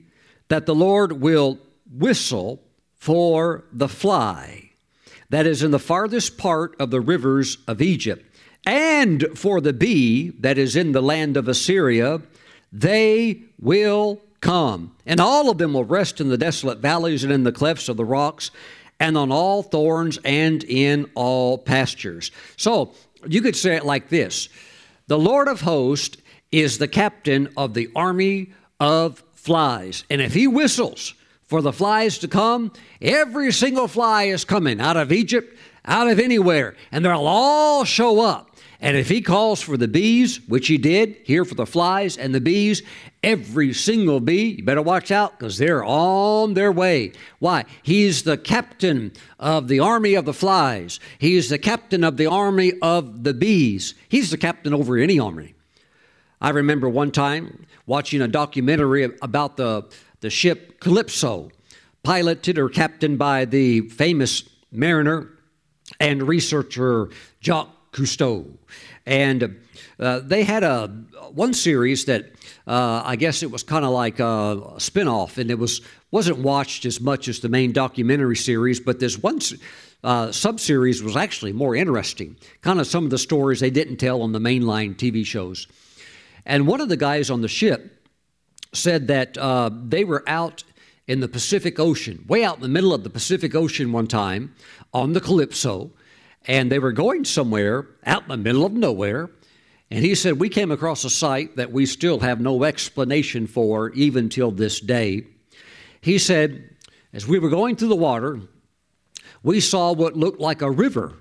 that the Lord will whistle for the fly that is in the farthest part of the rivers of Egypt, and for the bee that is in the land of Assyria. They will come, and all of them will rest in the desolate valleys and in the clefts of the rocks, and on all thorns and in all pastures. So you could say it like this. The Lord of hosts is the captain of the army of flies, and if he whistles for the flies to come, every single fly is coming out of Egypt, out of anywhere, and they'll all show up. And if he calls for the bees, which he did here for the flies and the bees, every single bee, you better watch out because they're on their way. Why? He's the captain of the army of the flies. He's the captain of the army of the bees. He's the captain over any army. I remember one time watching a documentary about the The ship Calypso, piloted or captained by the famous mariner and researcher Jacques Cousteau. And uh, they had a one series that uh, I guess it was kind of like a spinoff, and it was wasn't watched as much as the main documentary series. But this one uh, sub-series was actually more interesting, kind of some of the stories they didn't tell on the mainline T V shows. And one of the guys on the ship said that uh, they were out in the Pacific Ocean, way out in the middle of the Pacific Ocean one time on the Calypso, and they were going somewhere out in the middle of nowhere. And he said, we came across a site that we still have no explanation for even till this day. He said, as we were going through the water, we saw what looked like a river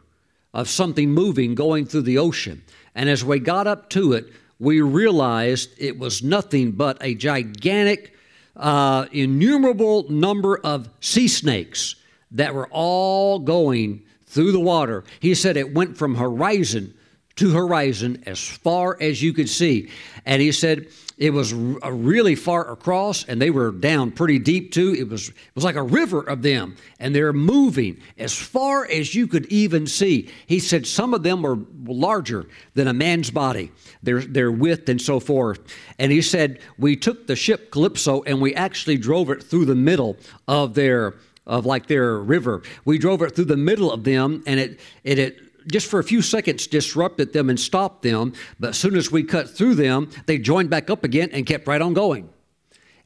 of something moving going through the ocean. And as we got up to it, we realized it was nothing but a gigantic, uh, innumerable number of sea snakes that were all going through the water. He said it went from horizon to horizon as far as you could see. And he said it was r- really far across, and they were down pretty deep too. It was, it was like a river of them, and they're moving as far as you could even see. He said some of them were larger than a man's body, their, their width and so forth. And he said, we took the ship Calypso and we actually drove it through the middle of their, of like their river. We drove it through the middle of them, and it, it, it, just for a few seconds, disrupted them and stopped them. But as soon as we cut through them, they joined back up again and kept right on going.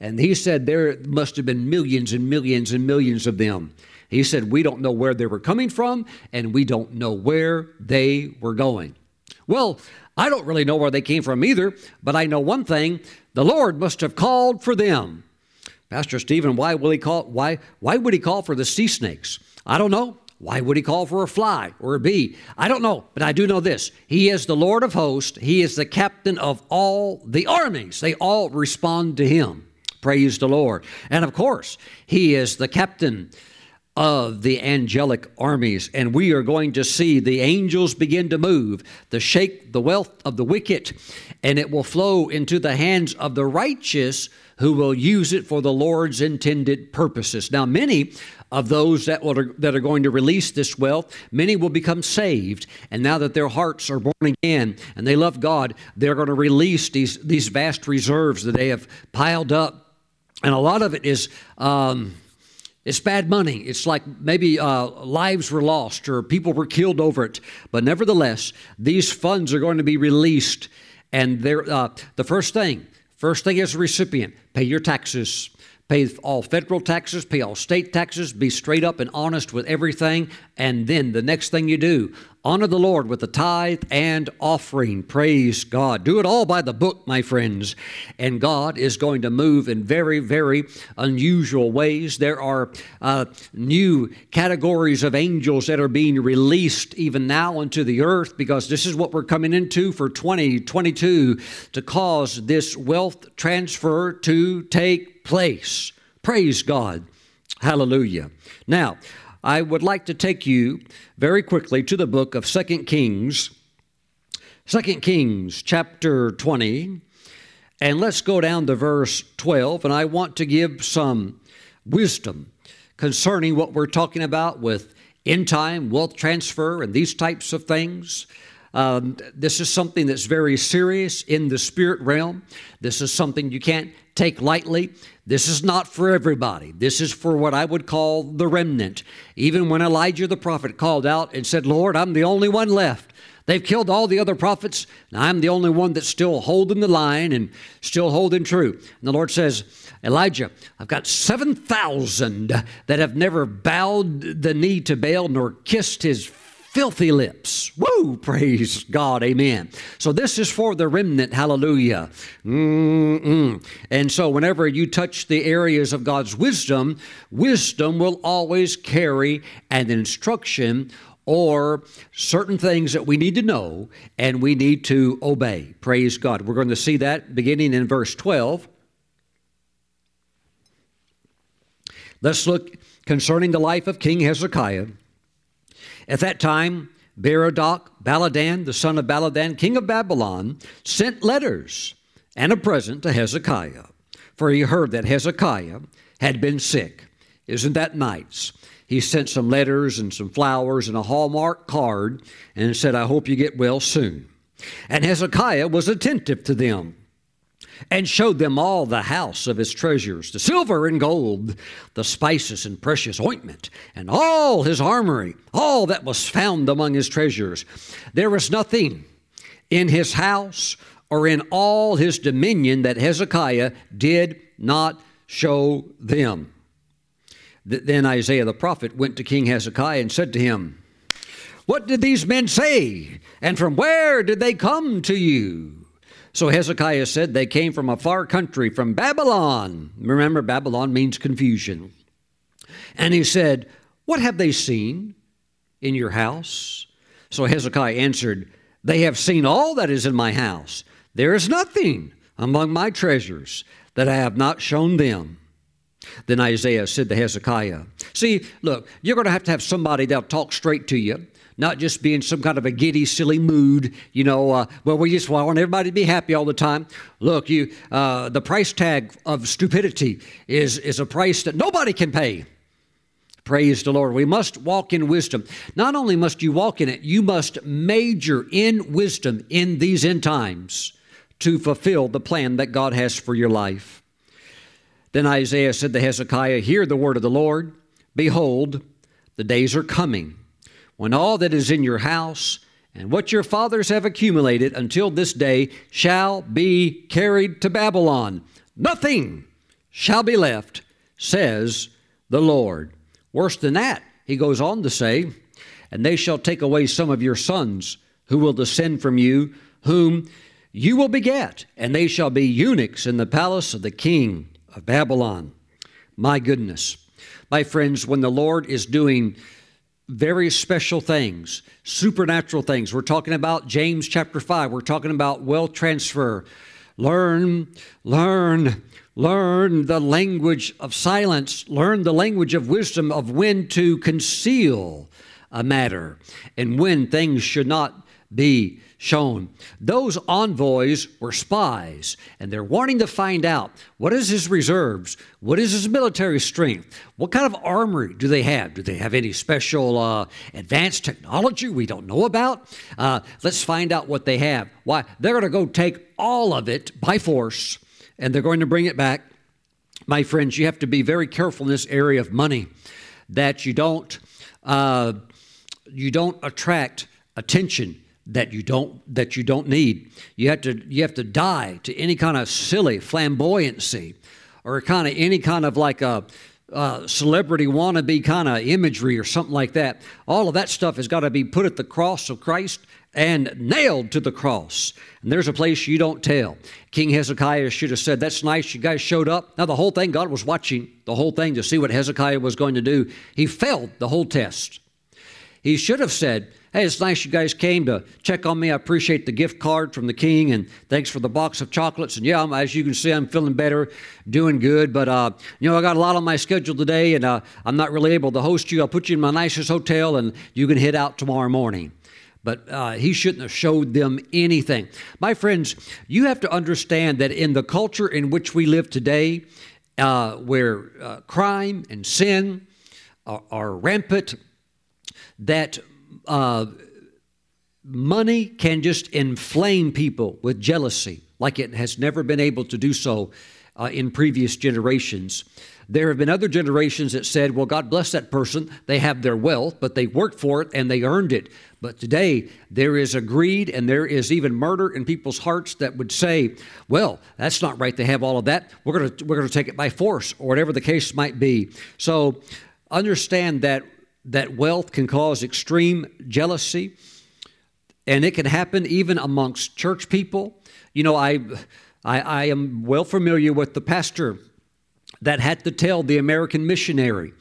And he said there must have been millions and millions and millions of them. He said, we don't know where they were coming from, and we don't know where they were going. Well, I don't really know where they came from either, but I know one thing. The Lord must have called for them Pastor Stephen, why will he call? Why why would he call for the sea snakes? I don't know. Why would he call for a fly or a bee? I don't know, but I do know this. He is the Lord of hosts. He is the captain of all the armies. They all respond to him. Praise the Lord. And of course, he is the captain of the angelic armies. And we are going to see the angels begin to move, to shake the wealth of the wicked, and it will flow into the hands of the righteous who will use it for the Lord's intended purposes. Now, many of those that will, that are going to release this wealth, many will become saved. And now that their hearts are born again and they love God, they're going to release these, these vast reserves that they have piled up. And a lot of it is, um, it's bad money. It's like maybe uh, lives were lost or people were killed over it. But nevertheless, these funds are going to be released. And they're, uh, the first thing, first thing as a recipient, pay your taxes. Pay all federal taxes, pay all state taxes, be straight up and honest with everything. And then the next thing you do, honor the Lord with the tithe and offering. Praise God. Do it all by the book, my friends. And God is going to move in very, very unusual ways. There are uh, new categories of angels that are being released even now into the earth, because this is what we're coming into for twenty twenty-two, to cause this wealth transfer to take place. place. Praise God. Hallelujah. Now, I would like to take you very quickly to the book of Second Kings, Second Kings chapter twenty, and let's go down to verse twelve. And I want to give some wisdom concerning what we're talking about with end time, wealth transfer, and these types of things. Um, this is something that's very serious in the spirit realm. This is something you can't take lightly. This is not for everybody. This is for what I would call the remnant. Even when Elijah the prophet called out and said, Lord, I'm the only one left. They've killed all the other prophets, and I'm the only one that's still holding the line and still holding true. And the Lord says, Elijah, I've got seven thousand that have never bowed the knee to Baal nor kissed his filthy lips. Woo! Praise God. Amen. So this is for the remnant. Hallelujah. Mm-mm. And so whenever you touch the areas of God's wisdom, wisdom will always carry an instruction or certain things that we need to know and we need to obey. Praise God. We're going to see that beginning in verse twelve. Let's look concerning the life of King Hezekiah. At that time, Berodach, Baladan, the son of Baladan, king of Babylon, sent letters and a present to Hezekiah, for he heard that Hezekiah had been sick. Isn't that nice? He sent some letters and some flowers and a Hallmark card and said, I hope you get well soon. And Hezekiah was attentive to them and showed them all the house of his treasures, the silver and gold, the spices and precious ointment, and all his armory, all that was found among his treasures. There was nothing in his house or in all his dominion that Hezekiah did not show them. Then Isaiah the prophet went to King Hezekiah and said to him, What did these men say, and from where did they come to you? So Hezekiah said, they came from a far country, from Babylon. Remember, Babylon means confusion. And he said, what have they seen in your house? So Hezekiah answered, they have seen all that is in my house. There is nothing among my treasures that I have not shown them. Then Isaiah said to Hezekiah, see, look, you're going to have to have somebody that'll talk straight to you. Not just be in some kind of a giddy, silly mood, you know, uh, well, we just want everybody to be happy all the time. Look, you, uh, the price tag of stupidity is, is a price that nobody can pay. Praise the Lord. We must walk in wisdom. Not only must you walk in it, you must major in wisdom in these end times to fulfill the plan that God has for your life. Then Isaiah said to Hezekiah, hear the word of the Lord. Behold, the days are coming when all that is in your house and what your fathers have accumulated until this day shall be carried to Babylon. Nothing shall be left, says the Lord. Worse than that, he goes on to say, and they shall take away some of your sons who will descend from you, whom you will beget, and they shall be eunuchs in the palace of the king of Babylon. My goodness. My friends, when the Lord is doing very special things, supernatural things, we're talking about James chapter five. We're talking about wealth transfer. Learn, learn, learn the language of silence. Learn the language of wisdom of when to conceal a matter and when things should not be shown. Those envoys were spies, and they're wanting to find out, what is his reserves? What is his military strength? What kind of armory do they have? Do they have any special uh, advanced technology we don't know about? Uh, let's find out what they have. Why? They're going to go take all of it by force, and they're going to bring it back. My friends, you have to be very careful in this area of money, that you don't, uh, you don't attract attention that you don't, that you don't need. You have to, you have to die to any kind of silly flamboyancy or kind of any kind of like a, a celebrity wannabe kind of imagery or something like that. All of that stuff has got to be put at the cross of Christ and nailed to the cross. And there's a place you don't tell. King Hezekiah should have said, that's nice, you guys showed up. Now the whole thing, God was watching the whole thing to see what Hezekiah was going to do. He failed the whole test. He should have said, hey, it's nice you guys came to check on me. I appreciate the gift card from the king, and thanks for the box of chocolates. And yeah, I'm, as you can see, I'm feeling better, doing good. But, uh, you know, I got a lot on my schedule today, and uh, I'm not really able to host you. I'll put you in my nicest hotel, and you can head out tomorrow morning. But uh, he shouldn't have showed them anything. My friends, you have to understand that in the culture in which we live today, uh, where uh, crime and sin are, are rampant, that uh, money can just inflame people with jealousy like it has never been able to do so uh, in previous generations. There have been other generations that said, well, God bless that person. They have their wealth, but they worked for it and they earned it. But today there is a greed, and there is even murder in people's hearts that would say, well, that's not right. They have all of that. We're going to, we're going to take it by force, or whatever the case might be. So understand that that wealth can cause extreme jealousy, and it can happen even amongst church people. You know, I, I, I am well familiar with the pastor that had to tell the American missionary,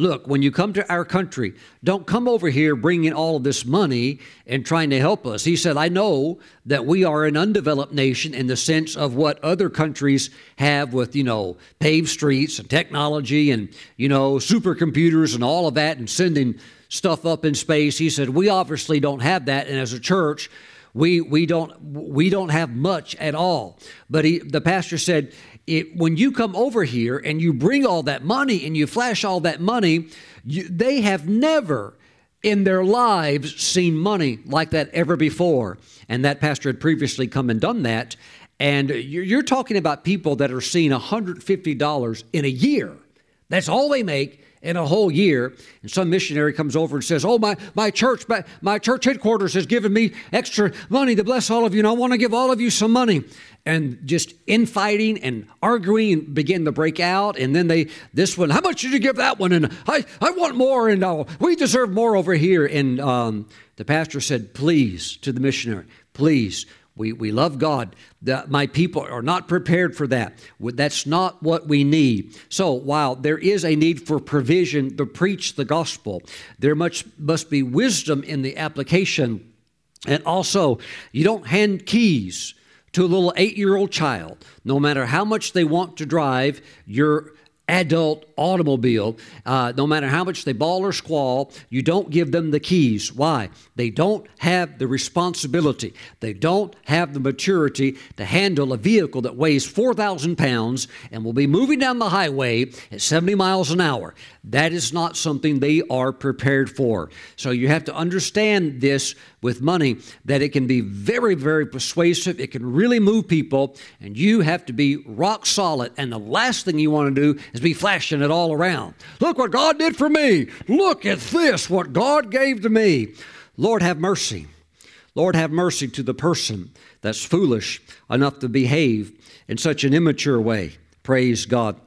look, when you come to our country, don't come over here bringing all of this money and trying to help us. He said, I know that we are an undeveloped nation in the sense of what other countries have with, you know, paved streets and technology and, you know, supercomputers and all of that and sending stuff up in space. He said, we obviously don't have that. And as a church, we, we don't, we don't have much at all. But he, the pastor said, It, when you come over here and you bring all that money and you flash all that money, you, they have never in their lives seen money like that ever before. And that pastor had previously come and done that. And you're, you're talking about people that are seeing one hundred fifty dollars in a year. That's all they make in a whole year. And some missionary comes over and says, oh, my, my church, my, my church headquarters has given me extra money to bless all of you, and I want to give all of you some money. And just infighting and arguing begin to break out. And then they, this one, how much did you give that one? And I, I want more, and uh, we deserve more over here. And um, the pastor said, please, to the missionary, please, we, we love God. The, my people are not prepared for that. That's not what we need. So while there is a need for provision to preach the gospel, there much, must be wisdom in the application. And also, you don't hand keys to a little eight-year-old child, no matter how much they want to drive your adult automobile, uh, no matter how much they bawl or squall, you don't give them the keys. Why? They don't have the responsibility. They don't have the maturity to handle a vehicle that weighs four thousand pounds and will be moving down the highway at seventy miles an hour. That is not something they are prepared for. So you have to understand this with money, that it can be very, very persuasive. It can really move people, and you have to be rock solid. And the last thing you want to do is be flashing it all around. Look what God did for me. Look at this, what God gave to me. Lord, have mercy. Lord, have mercy to the person that's foolish enough to behave in such an immature way. Praise God.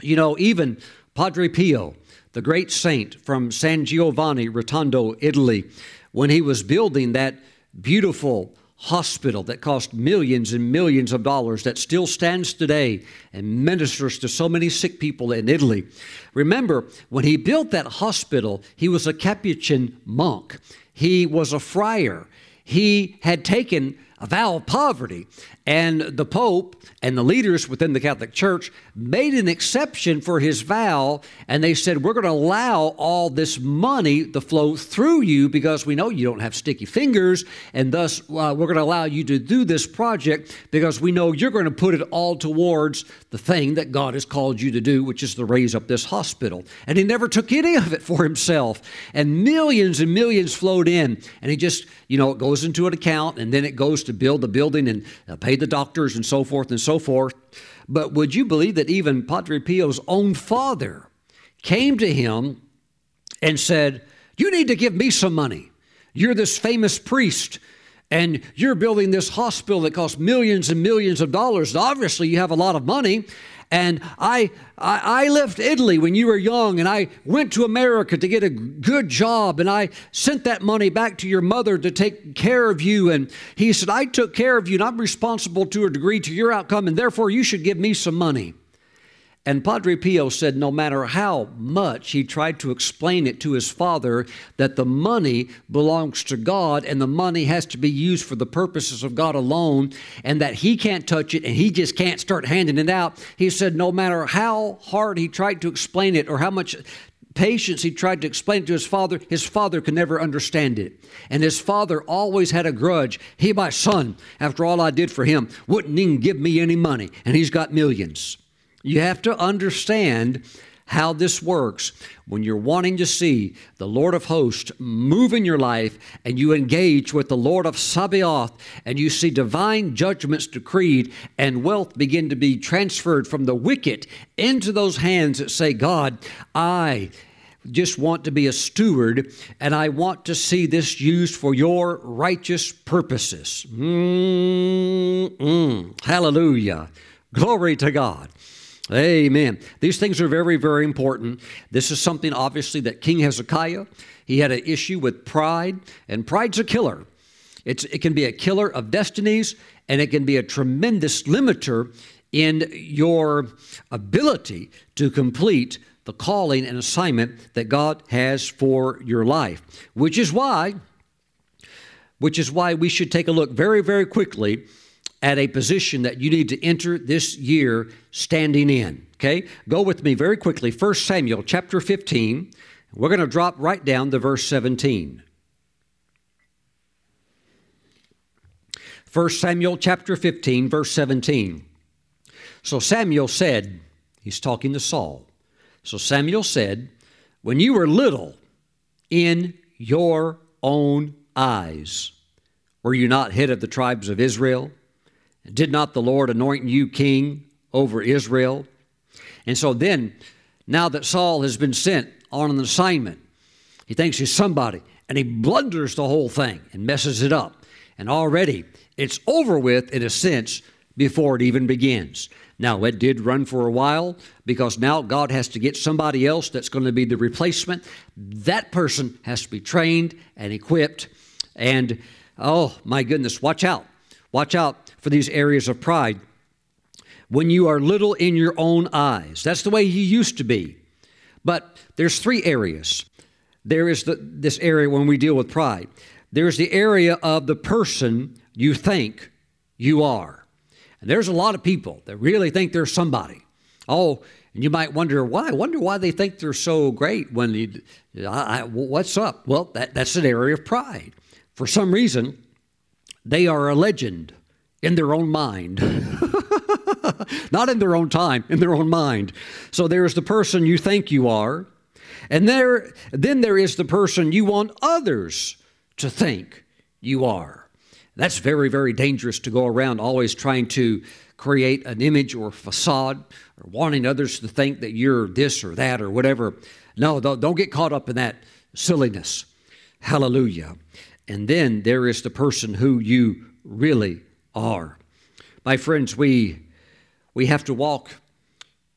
You know, even Padre Pio, the great saint from San Giovanni Rotondo, Italy, when he was building that beautiful hospital that cost millions and millions of dollars that still stands today and ministers to so many sick people in Italy. Remember, when he built that hospital, he was a Capuchin monk. He was a friar. He had taken a vow of poverty, and the Pope and the leaders within the Catholic Church made an exception for his vow, and they said, we're going to allow all this money to flow through you because we know you don't have sticky fingers, and thus uh, we're going to allow you to do this project because we know you're going to put it all towards the thing that God has called you to do, which is to raise up this hospital. And he never took any of it for himself, and millions and millions flowed in, and he just, you know, it goes into an account, and then it goes to build the building and pay the doctors and so forth and so forth. But would you believe that even Padre Pio's own father came to him and said, you need to give me some money. You're this famous priest and you're building this hospital that costs millions and millions of dollars. Obviously you have a lot of money. And I, I I left Italy when you were young, and I went to America to get a good job, and I sent that money back to your mother to take care of you. And he said, I took care of you, and I'm responsible to a degree to your outcome, and therefore you should give me some money. And Padre Pio said no matter how much he tried to explain it to his father that the money belongs to God and the money has to be used for the purposes of God alone and that he can't touch it and he just can't start handing it out. He said no matter how hard he tried to explain it or how much patience he tried to explain it to his father, his father could never understand it. And his father always had a grudge. He, my son, after all I did for him, wouldn't even give me any money and he's got millions. You have to understand how this works when you're wanting to see the Lord of hosts move in your life and you engage with the Lord of Sabaoth and you see divine judgments decreed and wealth begin to be transferred from the wicked into those hands that say, God, I just want to be a steward and I want to see this used for your righteous purposes. Mm-mm. Hallelujah. Glory to God. Amen. These things are very, very important. This is something, obviously, that King Hezekiah, he had an issue with pride, and pride's a killer. It's, it can be a killer of destinies, and it can be a tremendous limiter in your ability to complete the calling and assignment that God has for your life, which is why, which is why we should take a look very, very quickly at a position that you need to enter this year standing in, okay? Go with me very quickly, First Samuel chapter fifteen. We're going to drop right down to verse seventeen. First Samuel chapter fifteen, verse seventeen. So Samuel said, he's talking to Saul. So Samuel said, when you were little in your own eyes, were you not head of the tribes of Israel? Did not the Lord anoint you king over Israel? And so then, now that Saul has been sent on an assignment, he thinks he's somebody, and he blunders the whole thing and messes it up. And already, it's over with, in a sense, before it even begins. Now, it did run for a while, because now God has to get somebody else that's going to be the replacement. That person has to be trained and equipped. And, oh, my goodness, watch out. Watch out for these areas of pride. When you are little in your own eyes, that's the way you used to be. But there's three areas. There is the, this area when we deal with pride. There's the area of the person you think you are. And there's a lot of people that really think they're somebody. Oh, and you might wonder why. I wonder why they think they're so great. When they, I, I, what's up? Well, that, that's an area of pride. For some reason, they are a legend in their own mind, not in their own time, in their own mind. So there is the person you think you are. And there, then there is the person you want others to think you are. That's very, very dangerous to go around always trying to create an image or facade or wanting others to think that you're this or that or whatever. No, don't get caught up in that silliness. Hallelujah. And then there is the person who you really are. My friends, we we have to walk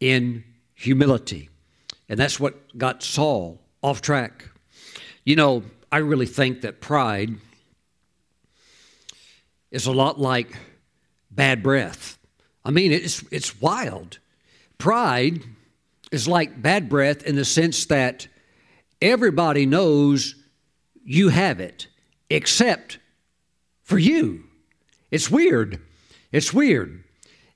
in humility. And that's what got Saul off track. You know, I really think that pride is a lot like bad breath. I mean, it's, it's wild. Pride is like bad breath in the sense that everybody knows you have it, except for you. It's weird. It's weird.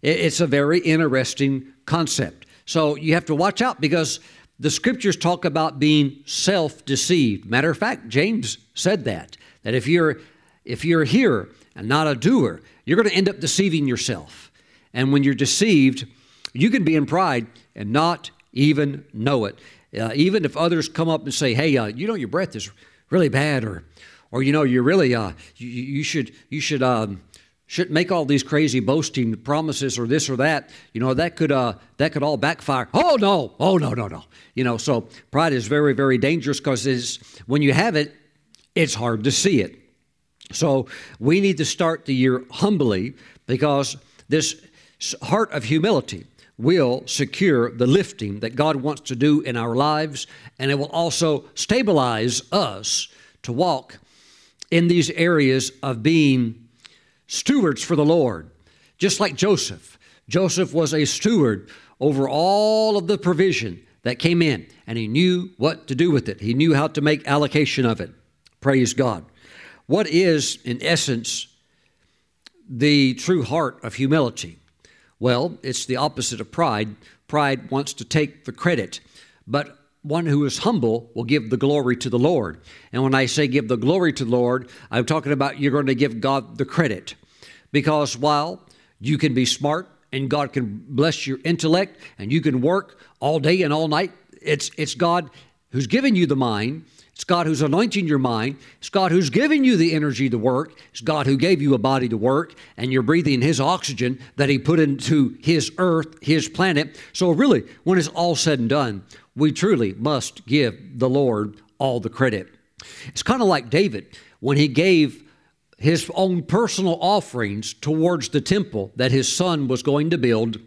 It's a very interesting concept. So you have to watch out because the scriptures talk about being self-deceived. Matter of fact, James said that, that if you're, if you're a hearer and not a doer, you're going to end up deceiving yourself. And when you're deceived, you can be in pride and not even know it. Uh, even if others come up and say, hey, uh, you know, your breath is really bad, or, or you know, you're really, uh, you, you should, you should, um, shouldn't make all these crazy boasting promises or this or that. You know, that could uh, that could all backfire. Oh, no. Oh, no, no, no. You know, so pride is very, very dangerous because when you have it, it's hard to see it. So we need to start the year humbly because this heart of humility will secure the lifting that God wants to do in our lives, and it will also stabilize us to walk in these areas of being stewards for the Lord, just like Joseph. Joseph was a steward over all of the provision that came in, and he knew what to do with it. He knew how to make allocation of it. Praise God. What is, in essence, the true heart of humility? Well, it's the opposite of pride. Pride wants to take the credit, but one who is humble will give the glory to the Lord. And when I say give the glory to the Lord, I'm talking about you're going to give God the credit. Because while you can be smart and God can bless your intellect and you can work all day and all night, it's it's God who's giving you the mind. It's God who's anointing your mind. It's God who's giving you the energy to work. It's God who gave you a body to work, and you're breathing His oxygen that He put into His earth, His planet. So really, when it's all said and done, we truly must give the Lord all the credit. It's kind of like David when he gave his own personal offerings towards the temple that his son was going to build.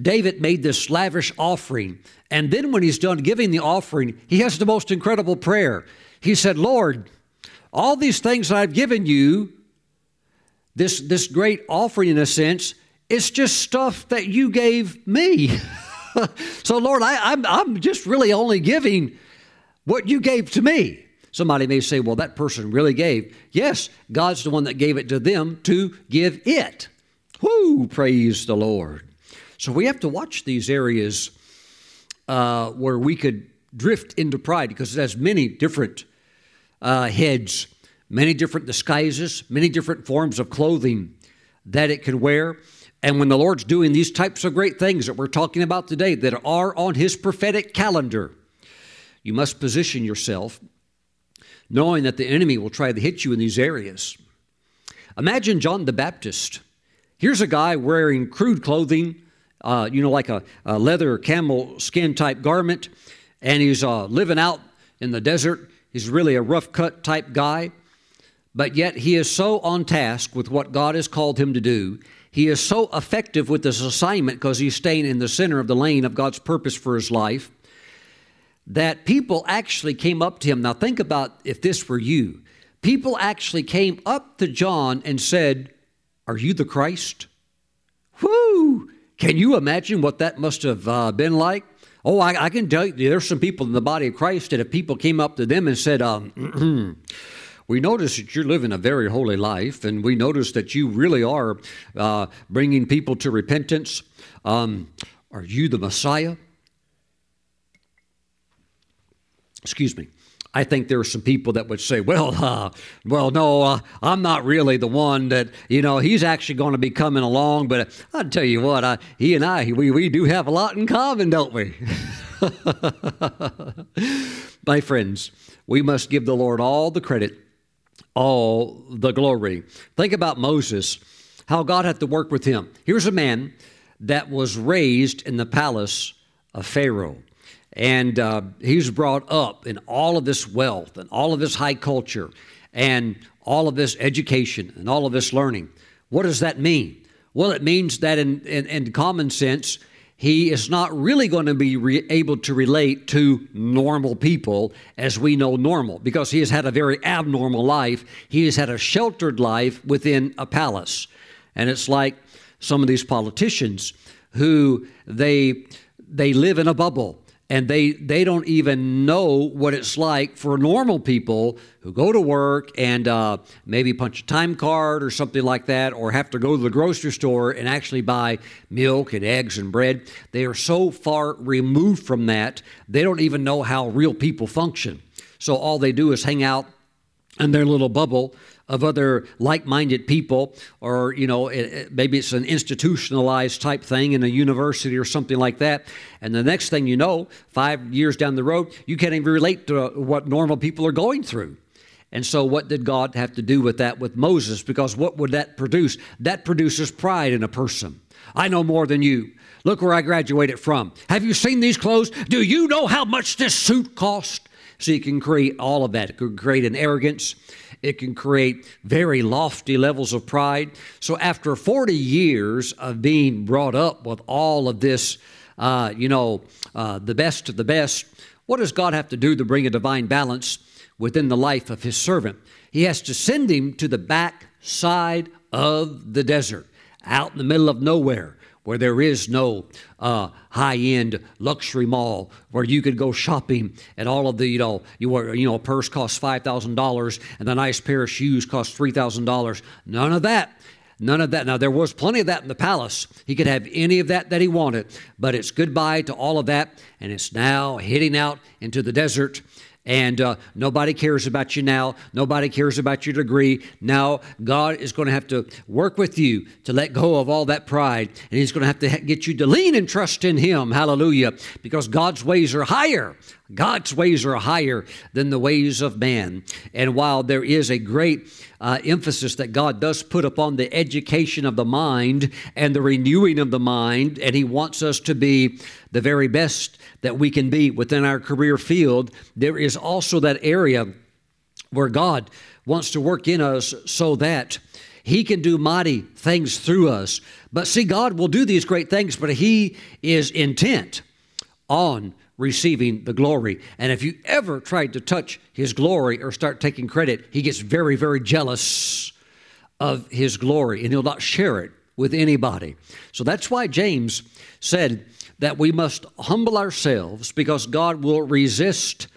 David made this lavish offering, and then when he's done giving the offering, he has the most incredible prayer. He said, Lord, all these things that I've given you, this, this great offering in a sense, it's just stuff that you gave me. So, Lord, I, I'm, I'm just really only giving what you gave to me. Somebody may say, well, that person really gave. Yes, God's the one that gave it to them to give it. Whoo, praise the Lord. So we have to watch these areas uh, where we could drift into pride because it has many different uh, heads, many different disguises, many different forms of clothing that it can wear. And when the Lord's doing these types of great things that we're talking about today that are on His prophetic calendar, you must position yourself knowing that the enemy will try to hit you in these areas. Imagine John the Baptist. Here's a guy wearing crude clothing, uh, you know, like a, a leather camel skin type garment, and he's uh, living out in the desert. He's really a rough cut type guy, but yet he is so on task with what God has called him to do. He is so effective with this assignment because he's staying in the center of the lane of God's purpose for his life that people actually came up to him. Now think about if this were you. People actually came up to John and said, are you the Christ? Whoo! Can you imagine what that must have uh, been like? Oh, I, I can tell you there's some people in the body of Christ that if people came up to them and said, um, we notice that you're living a very holy life, and we notice that you really are uh, bringing people to repentance. Um, are you the Messiah? Excuse me. I think there are some people that would say, well, uh, well, no, uh, I'm not really the one that, you know, he's actually going to be coming along. But I'll tell you what, I, he and I, we, we do have a lot in common, don't we? My friends, we must give the Lord all the credit, all the glory. Think about Moses, how God had to work with him. Here's a man that was raised in the palace of Pharaoh, and uh, he was brought up in all of this wealth and all of this high culture and all of this education and all of this learning. What does that mean? Well, it means that in, in, in common sense, he is not really going to be re- able to relate to normal people as we know normal, because he has had a very abnormal life. He has had a sheltered life within a palace. And it's like some of these politicians who they they live in a bubble, and they, they don't even know what it's like for normal people who go to work and uh, maybe punch a time card or something like that, or have to go to the grocery store and actually buy milk and eggs and bread. They are so far removed from that, they don't even know how real people function. So all they do is hang out in their little bubble of other like-minded people, or, you know, it, it, maybe it's an institutionalized type thing in a university or something like that. And the next thing you know, five years down the road, you can't even relate to what normal people are going through. And so what did God have to do with that with Moses? Because what would that produce? That produces pride in a person. I know more than you. Look where I graduated from. Have you seen these clothes? Do you know how much this suit cost? So you can create all of that. It could create an arrogance. It can create very lofty levels of pride. So after forty years of being brought up with all of this, uh, you know, uh, the best of the best, what does God have to do to bring a divine balance within the life of his servant? He has to send him to the backside of the desert, out in the middle of nowhere, where there is no uh, high-end luxury mall where you could go shopping and all of the, you know, you, are, you know, a purse costs five thousand dollars and a nice pair of shoes costs three thousand dollars. None of that. None of that. Now, there was plenty of that in the palace. He could have any of that that he wanted, but it's goodbye to all of that, and it's now heading out into the desert. And uh, nobody cares about you now. Nobody cares about your degree. Now God is going to have to work with you to let go of all that pride. And he's going to have to ha- get you to lean and trust in him. Hallelujah. Because God's ways are higher. God's ways are higher than the ways of man. And while there is a great uh, emphasis that God does put upon the education of the mind and the renewing of the mind, and he wants us to be the very best that we can be within our career field, there is also that area where God wants to work in us so that he can do mighty things through us. But see, God will do these great things, but he is intent on receiving the glory. And if you ever tried to touch his glory or start taking credit, he gets very, very jealous of his glory, and he'll not share it with anybody. So that's why James said that we must humble ourselves, because God will resist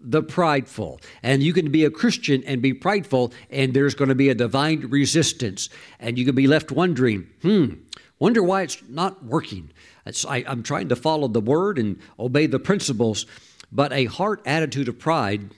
the prideful. And you can be a Christian and be prideful, and there's going to be a divine resistance, and you can be left wondering, hmm, wonder why it's not working. It's, I, I'm trying to follow the word and obey the principles, but a heart attitude of pride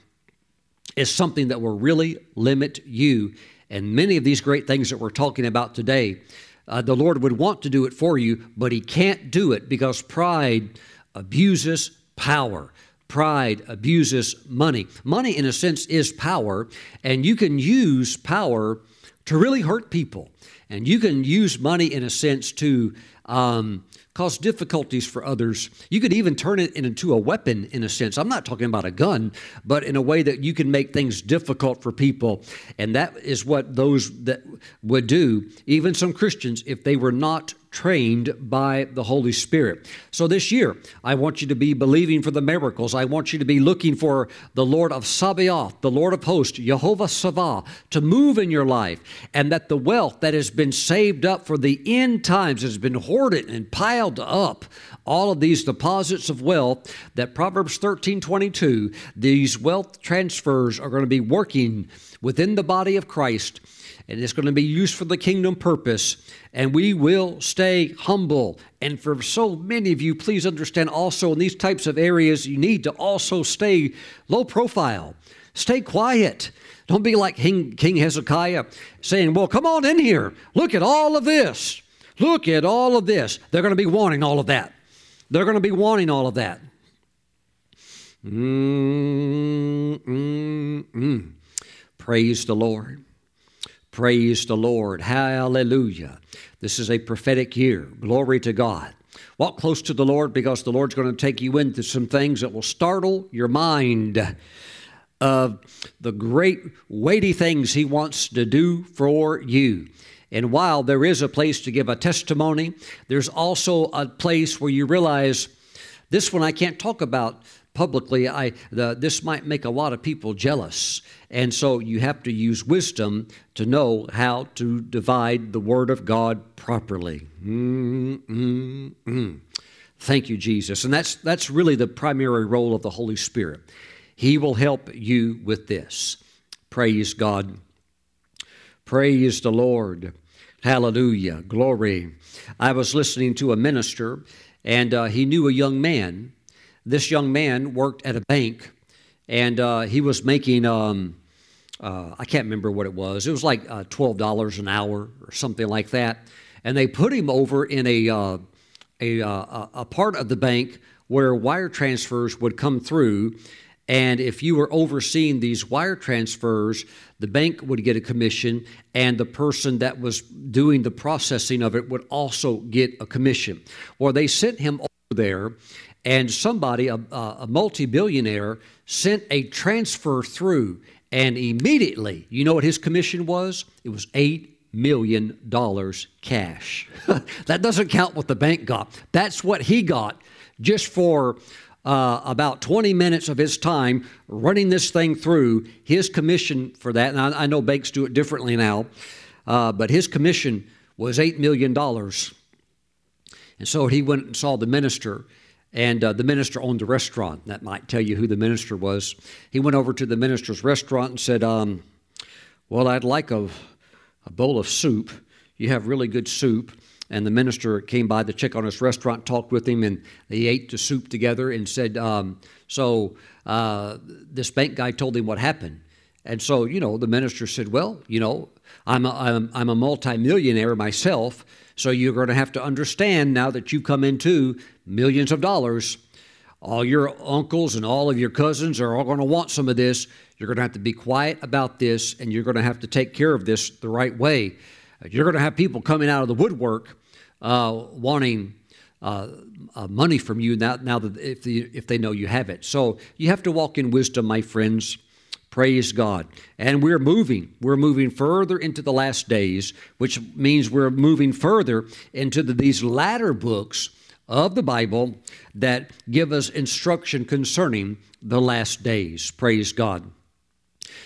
is something that will really limit you. And many of these great things that we're talking about today, uh, the Lord would want to do it for you, but he can't do it because pride abuses power. Pride abuses money. Money, in a sense, is power, and you can use power to really hurt people. And you can use money, in a sense, to um, cause difficulties for others. You could even turn it into a weapon, in a sense. I'm not talking about a gun, but in a way that you can make things difficult for people. And that is what those that would do, even some Christians, if they were not trained by the Holy Spirit. So this year, I want you to be believing for the miracles. I want you to be looking for the Lord of Sabaoth, the Lord of hosts, Jehovah Shalom, to move in your life, and that the wealth that has been saved up for the end times has been hoarded and piled up. All of these deposits of wealth that Proverbs thirteen twenty-two, these wealth transfers are going to be working within the body of Christ, and it's going to be used for the kingdom purpose, and we will stay humble. And for so many of you, please understand also in these types of areas, you need to also stay low profile. Stay quiet. Don't be like King Hezekiah saying, well, come on in here. Look at all of this. Look at all of this. They're going to be wanting all of that. They're going to be wanting all of that. Mm, mm, mm. Praise the Lord. Praise the Lord. Hallelujah. This is a prophetic year. Glory to God. Walk close to the Lord, because the Lord's going to take you into some things that will startle your mind of the great weighty things he wants to do for you. And while there is a place to give a testimony, there's also a place where you realize this one I can't talk about publicly. I, the, this might make a lot of people jealous. And so you have to use wisdom to know how to divide the Word of God properly. Mm, mm, mm. Thank you, Jesus. And that's, that's really the primary role of the Holy Spirit. He will help you with this. Praise God. Praise the Lord. Hallelujah. Glory. I was listening to a minister, and uh, he knew a young man. This young man worked at a bank, and uh, he was making, um, uh, I can't remember what it was. It was like uh, twelve dollars an hour or something like that. And they put him over in a, uh, a, uh, a part of the bank where wire transfers would come through. And if you were overseeing these wire transfers, the bank would get a commission, and the person that was doing the processing of it would also get a commission. Or they sent him over there, and somebody, a, a multi-billionaire, sent a transfer through, and immediately, you know what his commission was? It was eight million dollars cash. That doesn't count what the bank got. That's what he got just for... Uh, about twenty minutes of his time running this thing through. His commission for that, and I, I know banks do it differently now, uh, but his commission was eight million dollars. And so he went and saw the minister, and uh, the minister owned the restaurant. That might tell you who the minister was. He went over to the minister's restaurant and said, um, well, I'd like a, a bowl of soup. You have really good soup. And the minister came by to check on his restaurant, talked with him, and they ate the soup together and said, um, so uh, this bank guy told him what happened. And so, you know, the minister said, well, you know, I'm a, I'm, I'm a multimillionaire myself, so you're going to have to understand now that you've come into millions of dollars. All your uncles and all of your cousins are all going to want some of this. You're going to have to be quiet about this, and you're going to have to take care of this the right way. You're going to have people coming out of the woodwork uh, wanting uh, uh, money from you now, now that if, the, if they know you have it. So you have to walk in wisdom, my friends. Praise God. And we're moving. We're moving further into the last days, which means we're moving further into the, these latter books of the Bible that give us instruction concerning the last days. Praise God.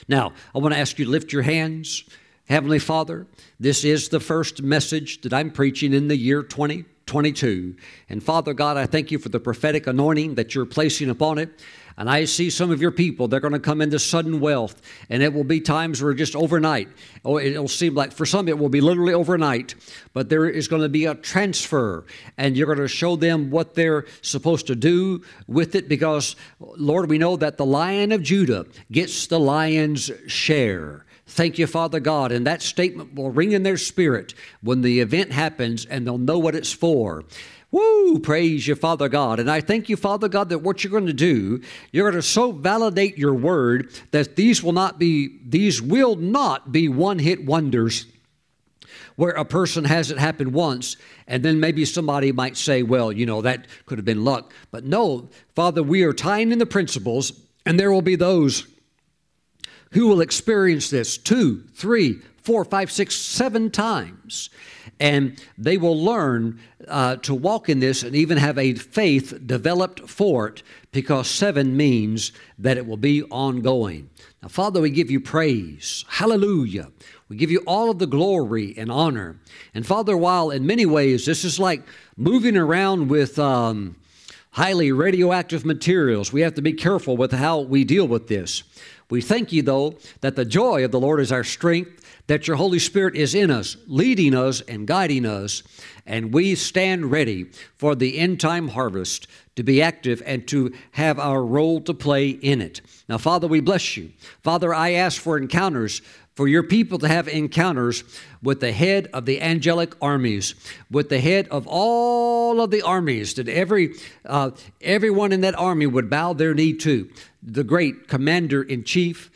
Now, I want to ask you to lift your hands. Heavenly Father, this is the first message that I'm preaching in the year twenty twenty-two. And Father God, I thank you for the prophetic anointing that you're placing upon it. And I see some of your people, they're going to come into sudden wealth. And it will be times where just overnight, oh, it'll seem like for some it will be literally overnight. But there is going to be a transfer. And you're going to show them what they're supposed to do with it. Because, Lord, we know that the Lion of Judah gets the lion's share. Thank you, Father God. And that statement will ring in their spirit when the event happens, and they'll know what it's for. Woo! Praise you, Father God. And I thank you, Father God, that what you're going to do, you're going to so validate your word that these will not be, these will not be one-hit wonders where a person has it happen once, and then maybe somebody might say, well, you know, that could have been luck. But no, Father, we are tying in the principles, and there will be those who will experience this two, three, four, five, six, seven times. And they will learn uh, to walk in this and even have a faith developed for it, because seven means that it will be ongoing. Now, Father, we give you praise. Hallelujah. We give you all of the glory and honor. And Father, while in many ways this is like moving around with um, highly radioactive materials, we have to be careful with how we deal with this. We thank you, though, that the joy of the Lord is our strength, that your Holy Spirit is in us, leading us and guiding us, and we stand ready for the end-time harvest to be active and to have our role to play in it. Now, Father, we bless you. Father, I ask for encounters, for your people to have encounters with the head of the angelic armies, with the head of all of the armies, that every uh, everyone in that army would bow their knee to, the great commander-in-chief,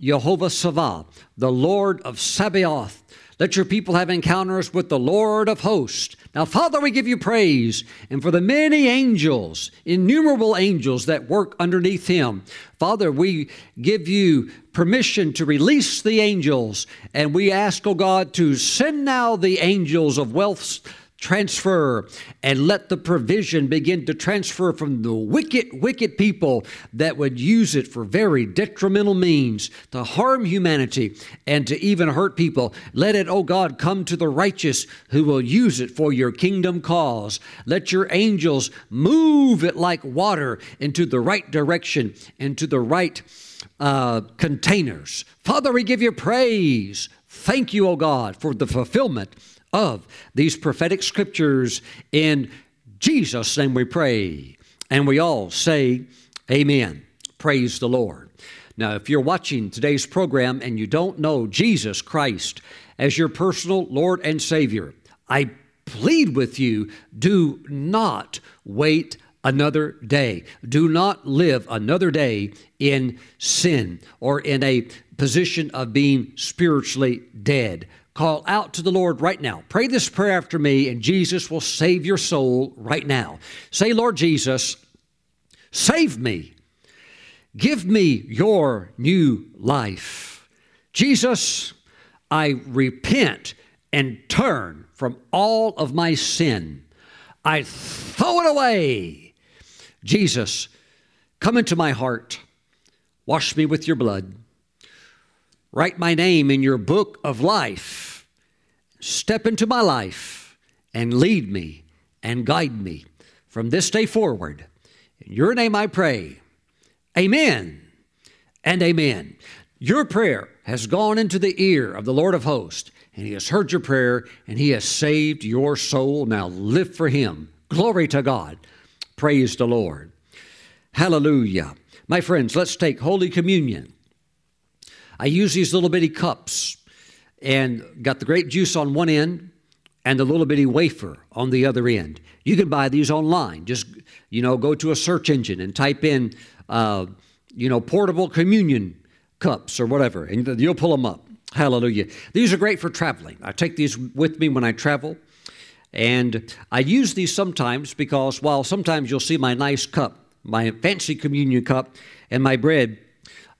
Jehovah Sabaoth, the Lord of Sabaoth, Let your people have encounters with the Lord of hosts. Now, Father, we give you praise, and for the many angels, innumerable angels that work underneath him. Father, we give you permission to release the angels, and we ask, oh God, to send now the angels of wealth transfer, and let the provision begin to transfer from the wicked, wicked people that would use it for very detrimental means to harm humanity and to even hurt people. Let it, oh God, come to the righteous who will use it for your kingdom cause. Let your angels move it like water into the right direction and to the right uh, containers. Father, we give you praise. Thank you, oh God, for the fulfillment of these prophetic scriptures. In Jesus' name we pray. And we all say, amen. Praise the Lord. Now, if you're watching today's program and you don't know Jesus Christ as your personal Lord and Savior, I plead with you, do not wait another day. Do not live another day in sin or in a position of being spiritually dead. Call out to the Lord right now. Pray this prayer after me, and Jesus will save your soul right now. Say, Lord Jesus, save me. Give me your new life. Jesus, I repent and turn from all of my sin. I throw it away. Jesus, come into my heart. Wash me with your blood. Write my name in your book of life. Step into my life and lead me and guide me from this day forward. In your name I pray. Amen and amen. Your prayer has gone into the ear of the Lord of hosts, and he has heard your prayer, and he has saved your soul. Now live for him. Glory to God. Praise the Lord. Hallelujah. My friends, let's take Holy Communion. I use these little bitty cups, and got the grape juice on one end and the little bitty wafer on the other end. You can buy these online. Just, you know, go to a search engine and type in, uh, you know, portable communion cups or whatever, and you'll pull them up. Hallelujah. These are great for traveling. I take these with me when I travel, and I use these sometimes because while sometimes you'll see my nice cup, my fancy communion cup, and my bread,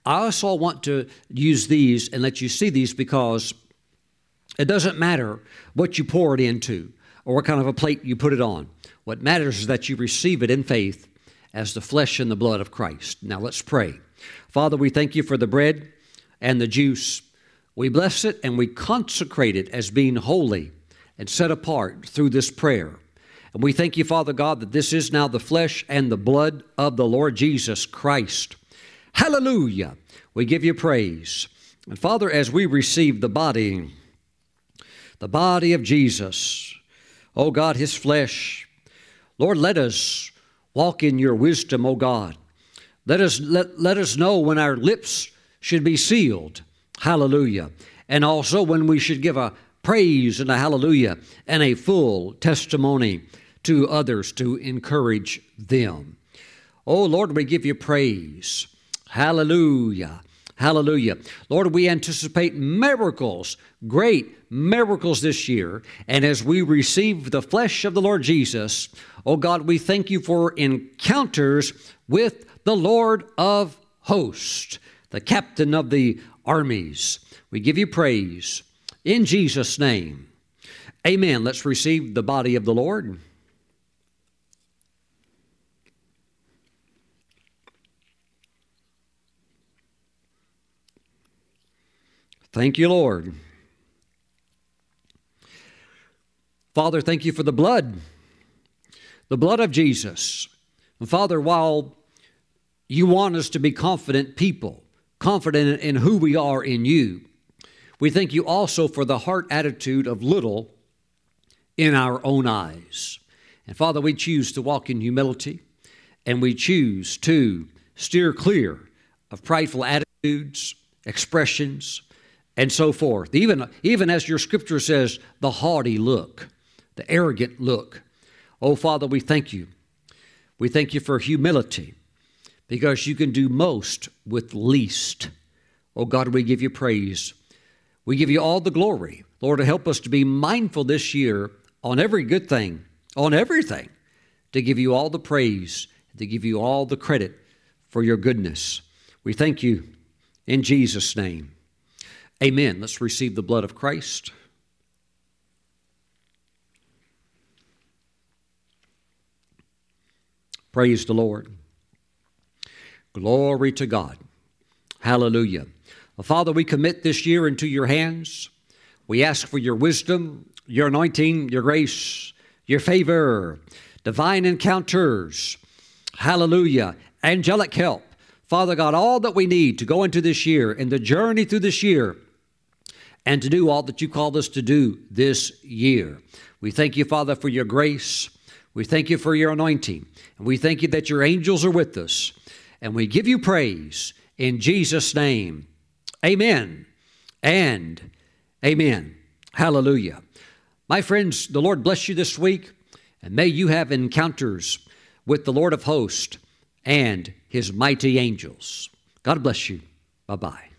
I also want to use these and let you see these because it doesn't matter what you pour it into or what kind of a plate you put it on. What matters is that you receive it in faith as the flesh and the blood of Christ. Now let's pray. Father, we thank you for the bread and the juice. We bless it and we consecrate it as being holy and set apart through this prayer. And we thank you, Father God, that this is now the flesh and the blood of the Lord Jesus Christ. Hallelujah. We give you praise. And Father, as we receive the body, the body of Jesus, oh God, his flesh, Lord, let us walk in your wisdom, oh God. Let us, let, let us know when our lips should be sealed. Hallelujah. And also when we should give a praise and a hallelujah and a full testimony to others to encourage them. Oh Lord, we give you praise. Hallelujah. Hallelujah. Lord, we anticipate miracles, great miracles this year. And as we receive the flesh of the Lord Jesus, oh God, we thank you for encounters with the Lord of hosts, the captain of the armies. We give you praise in Jesus' name. Amen. Let's receive the body of the Lord. Thank you, Lord. Father, thank you for the blood, the blood of Jesus. And Father, while you want us to be confident people, confident in who we are in you, we thank you also for the heart attitude of little in our own eyes. And Father, we choose to walk in humility, and we choose to steer clear of prideful attitudes, expressions, and so forth, even, even as your scripture says, the haughty look, the arrogant look. Oh, Father, we thank you. We thank you for humility because you can do most with least. Oh, God, we give you praise. We give you all the glory, Lord, help us to be mindful this year on every good thing, on everything, to give you all the praise, to give you all the credit for your goodness. We thank you in Jesus' name. Amen. Let's receive the blood of Christ. Praise the Lord. Glory to God. Hallelujah. Well, Father, we commit this year into your hands. We ask for your wisdom, your anointing, your grace, your favor, divine encounters. Hallelujah. Angelic help. Father God, all that we need to go into this year and the journey through this year and to do all that you called us to do this year. We thank you, Father, for your grace. We thank you for your anointing. And we thank you that your angels are with us. And we give you praise in Jesus' name. Amen and amen. Hallelujah. My friends, the Lord bless you this week. And may you have encounters with the Lord of hosts and his mighty angels. God bless you. Bye-bye.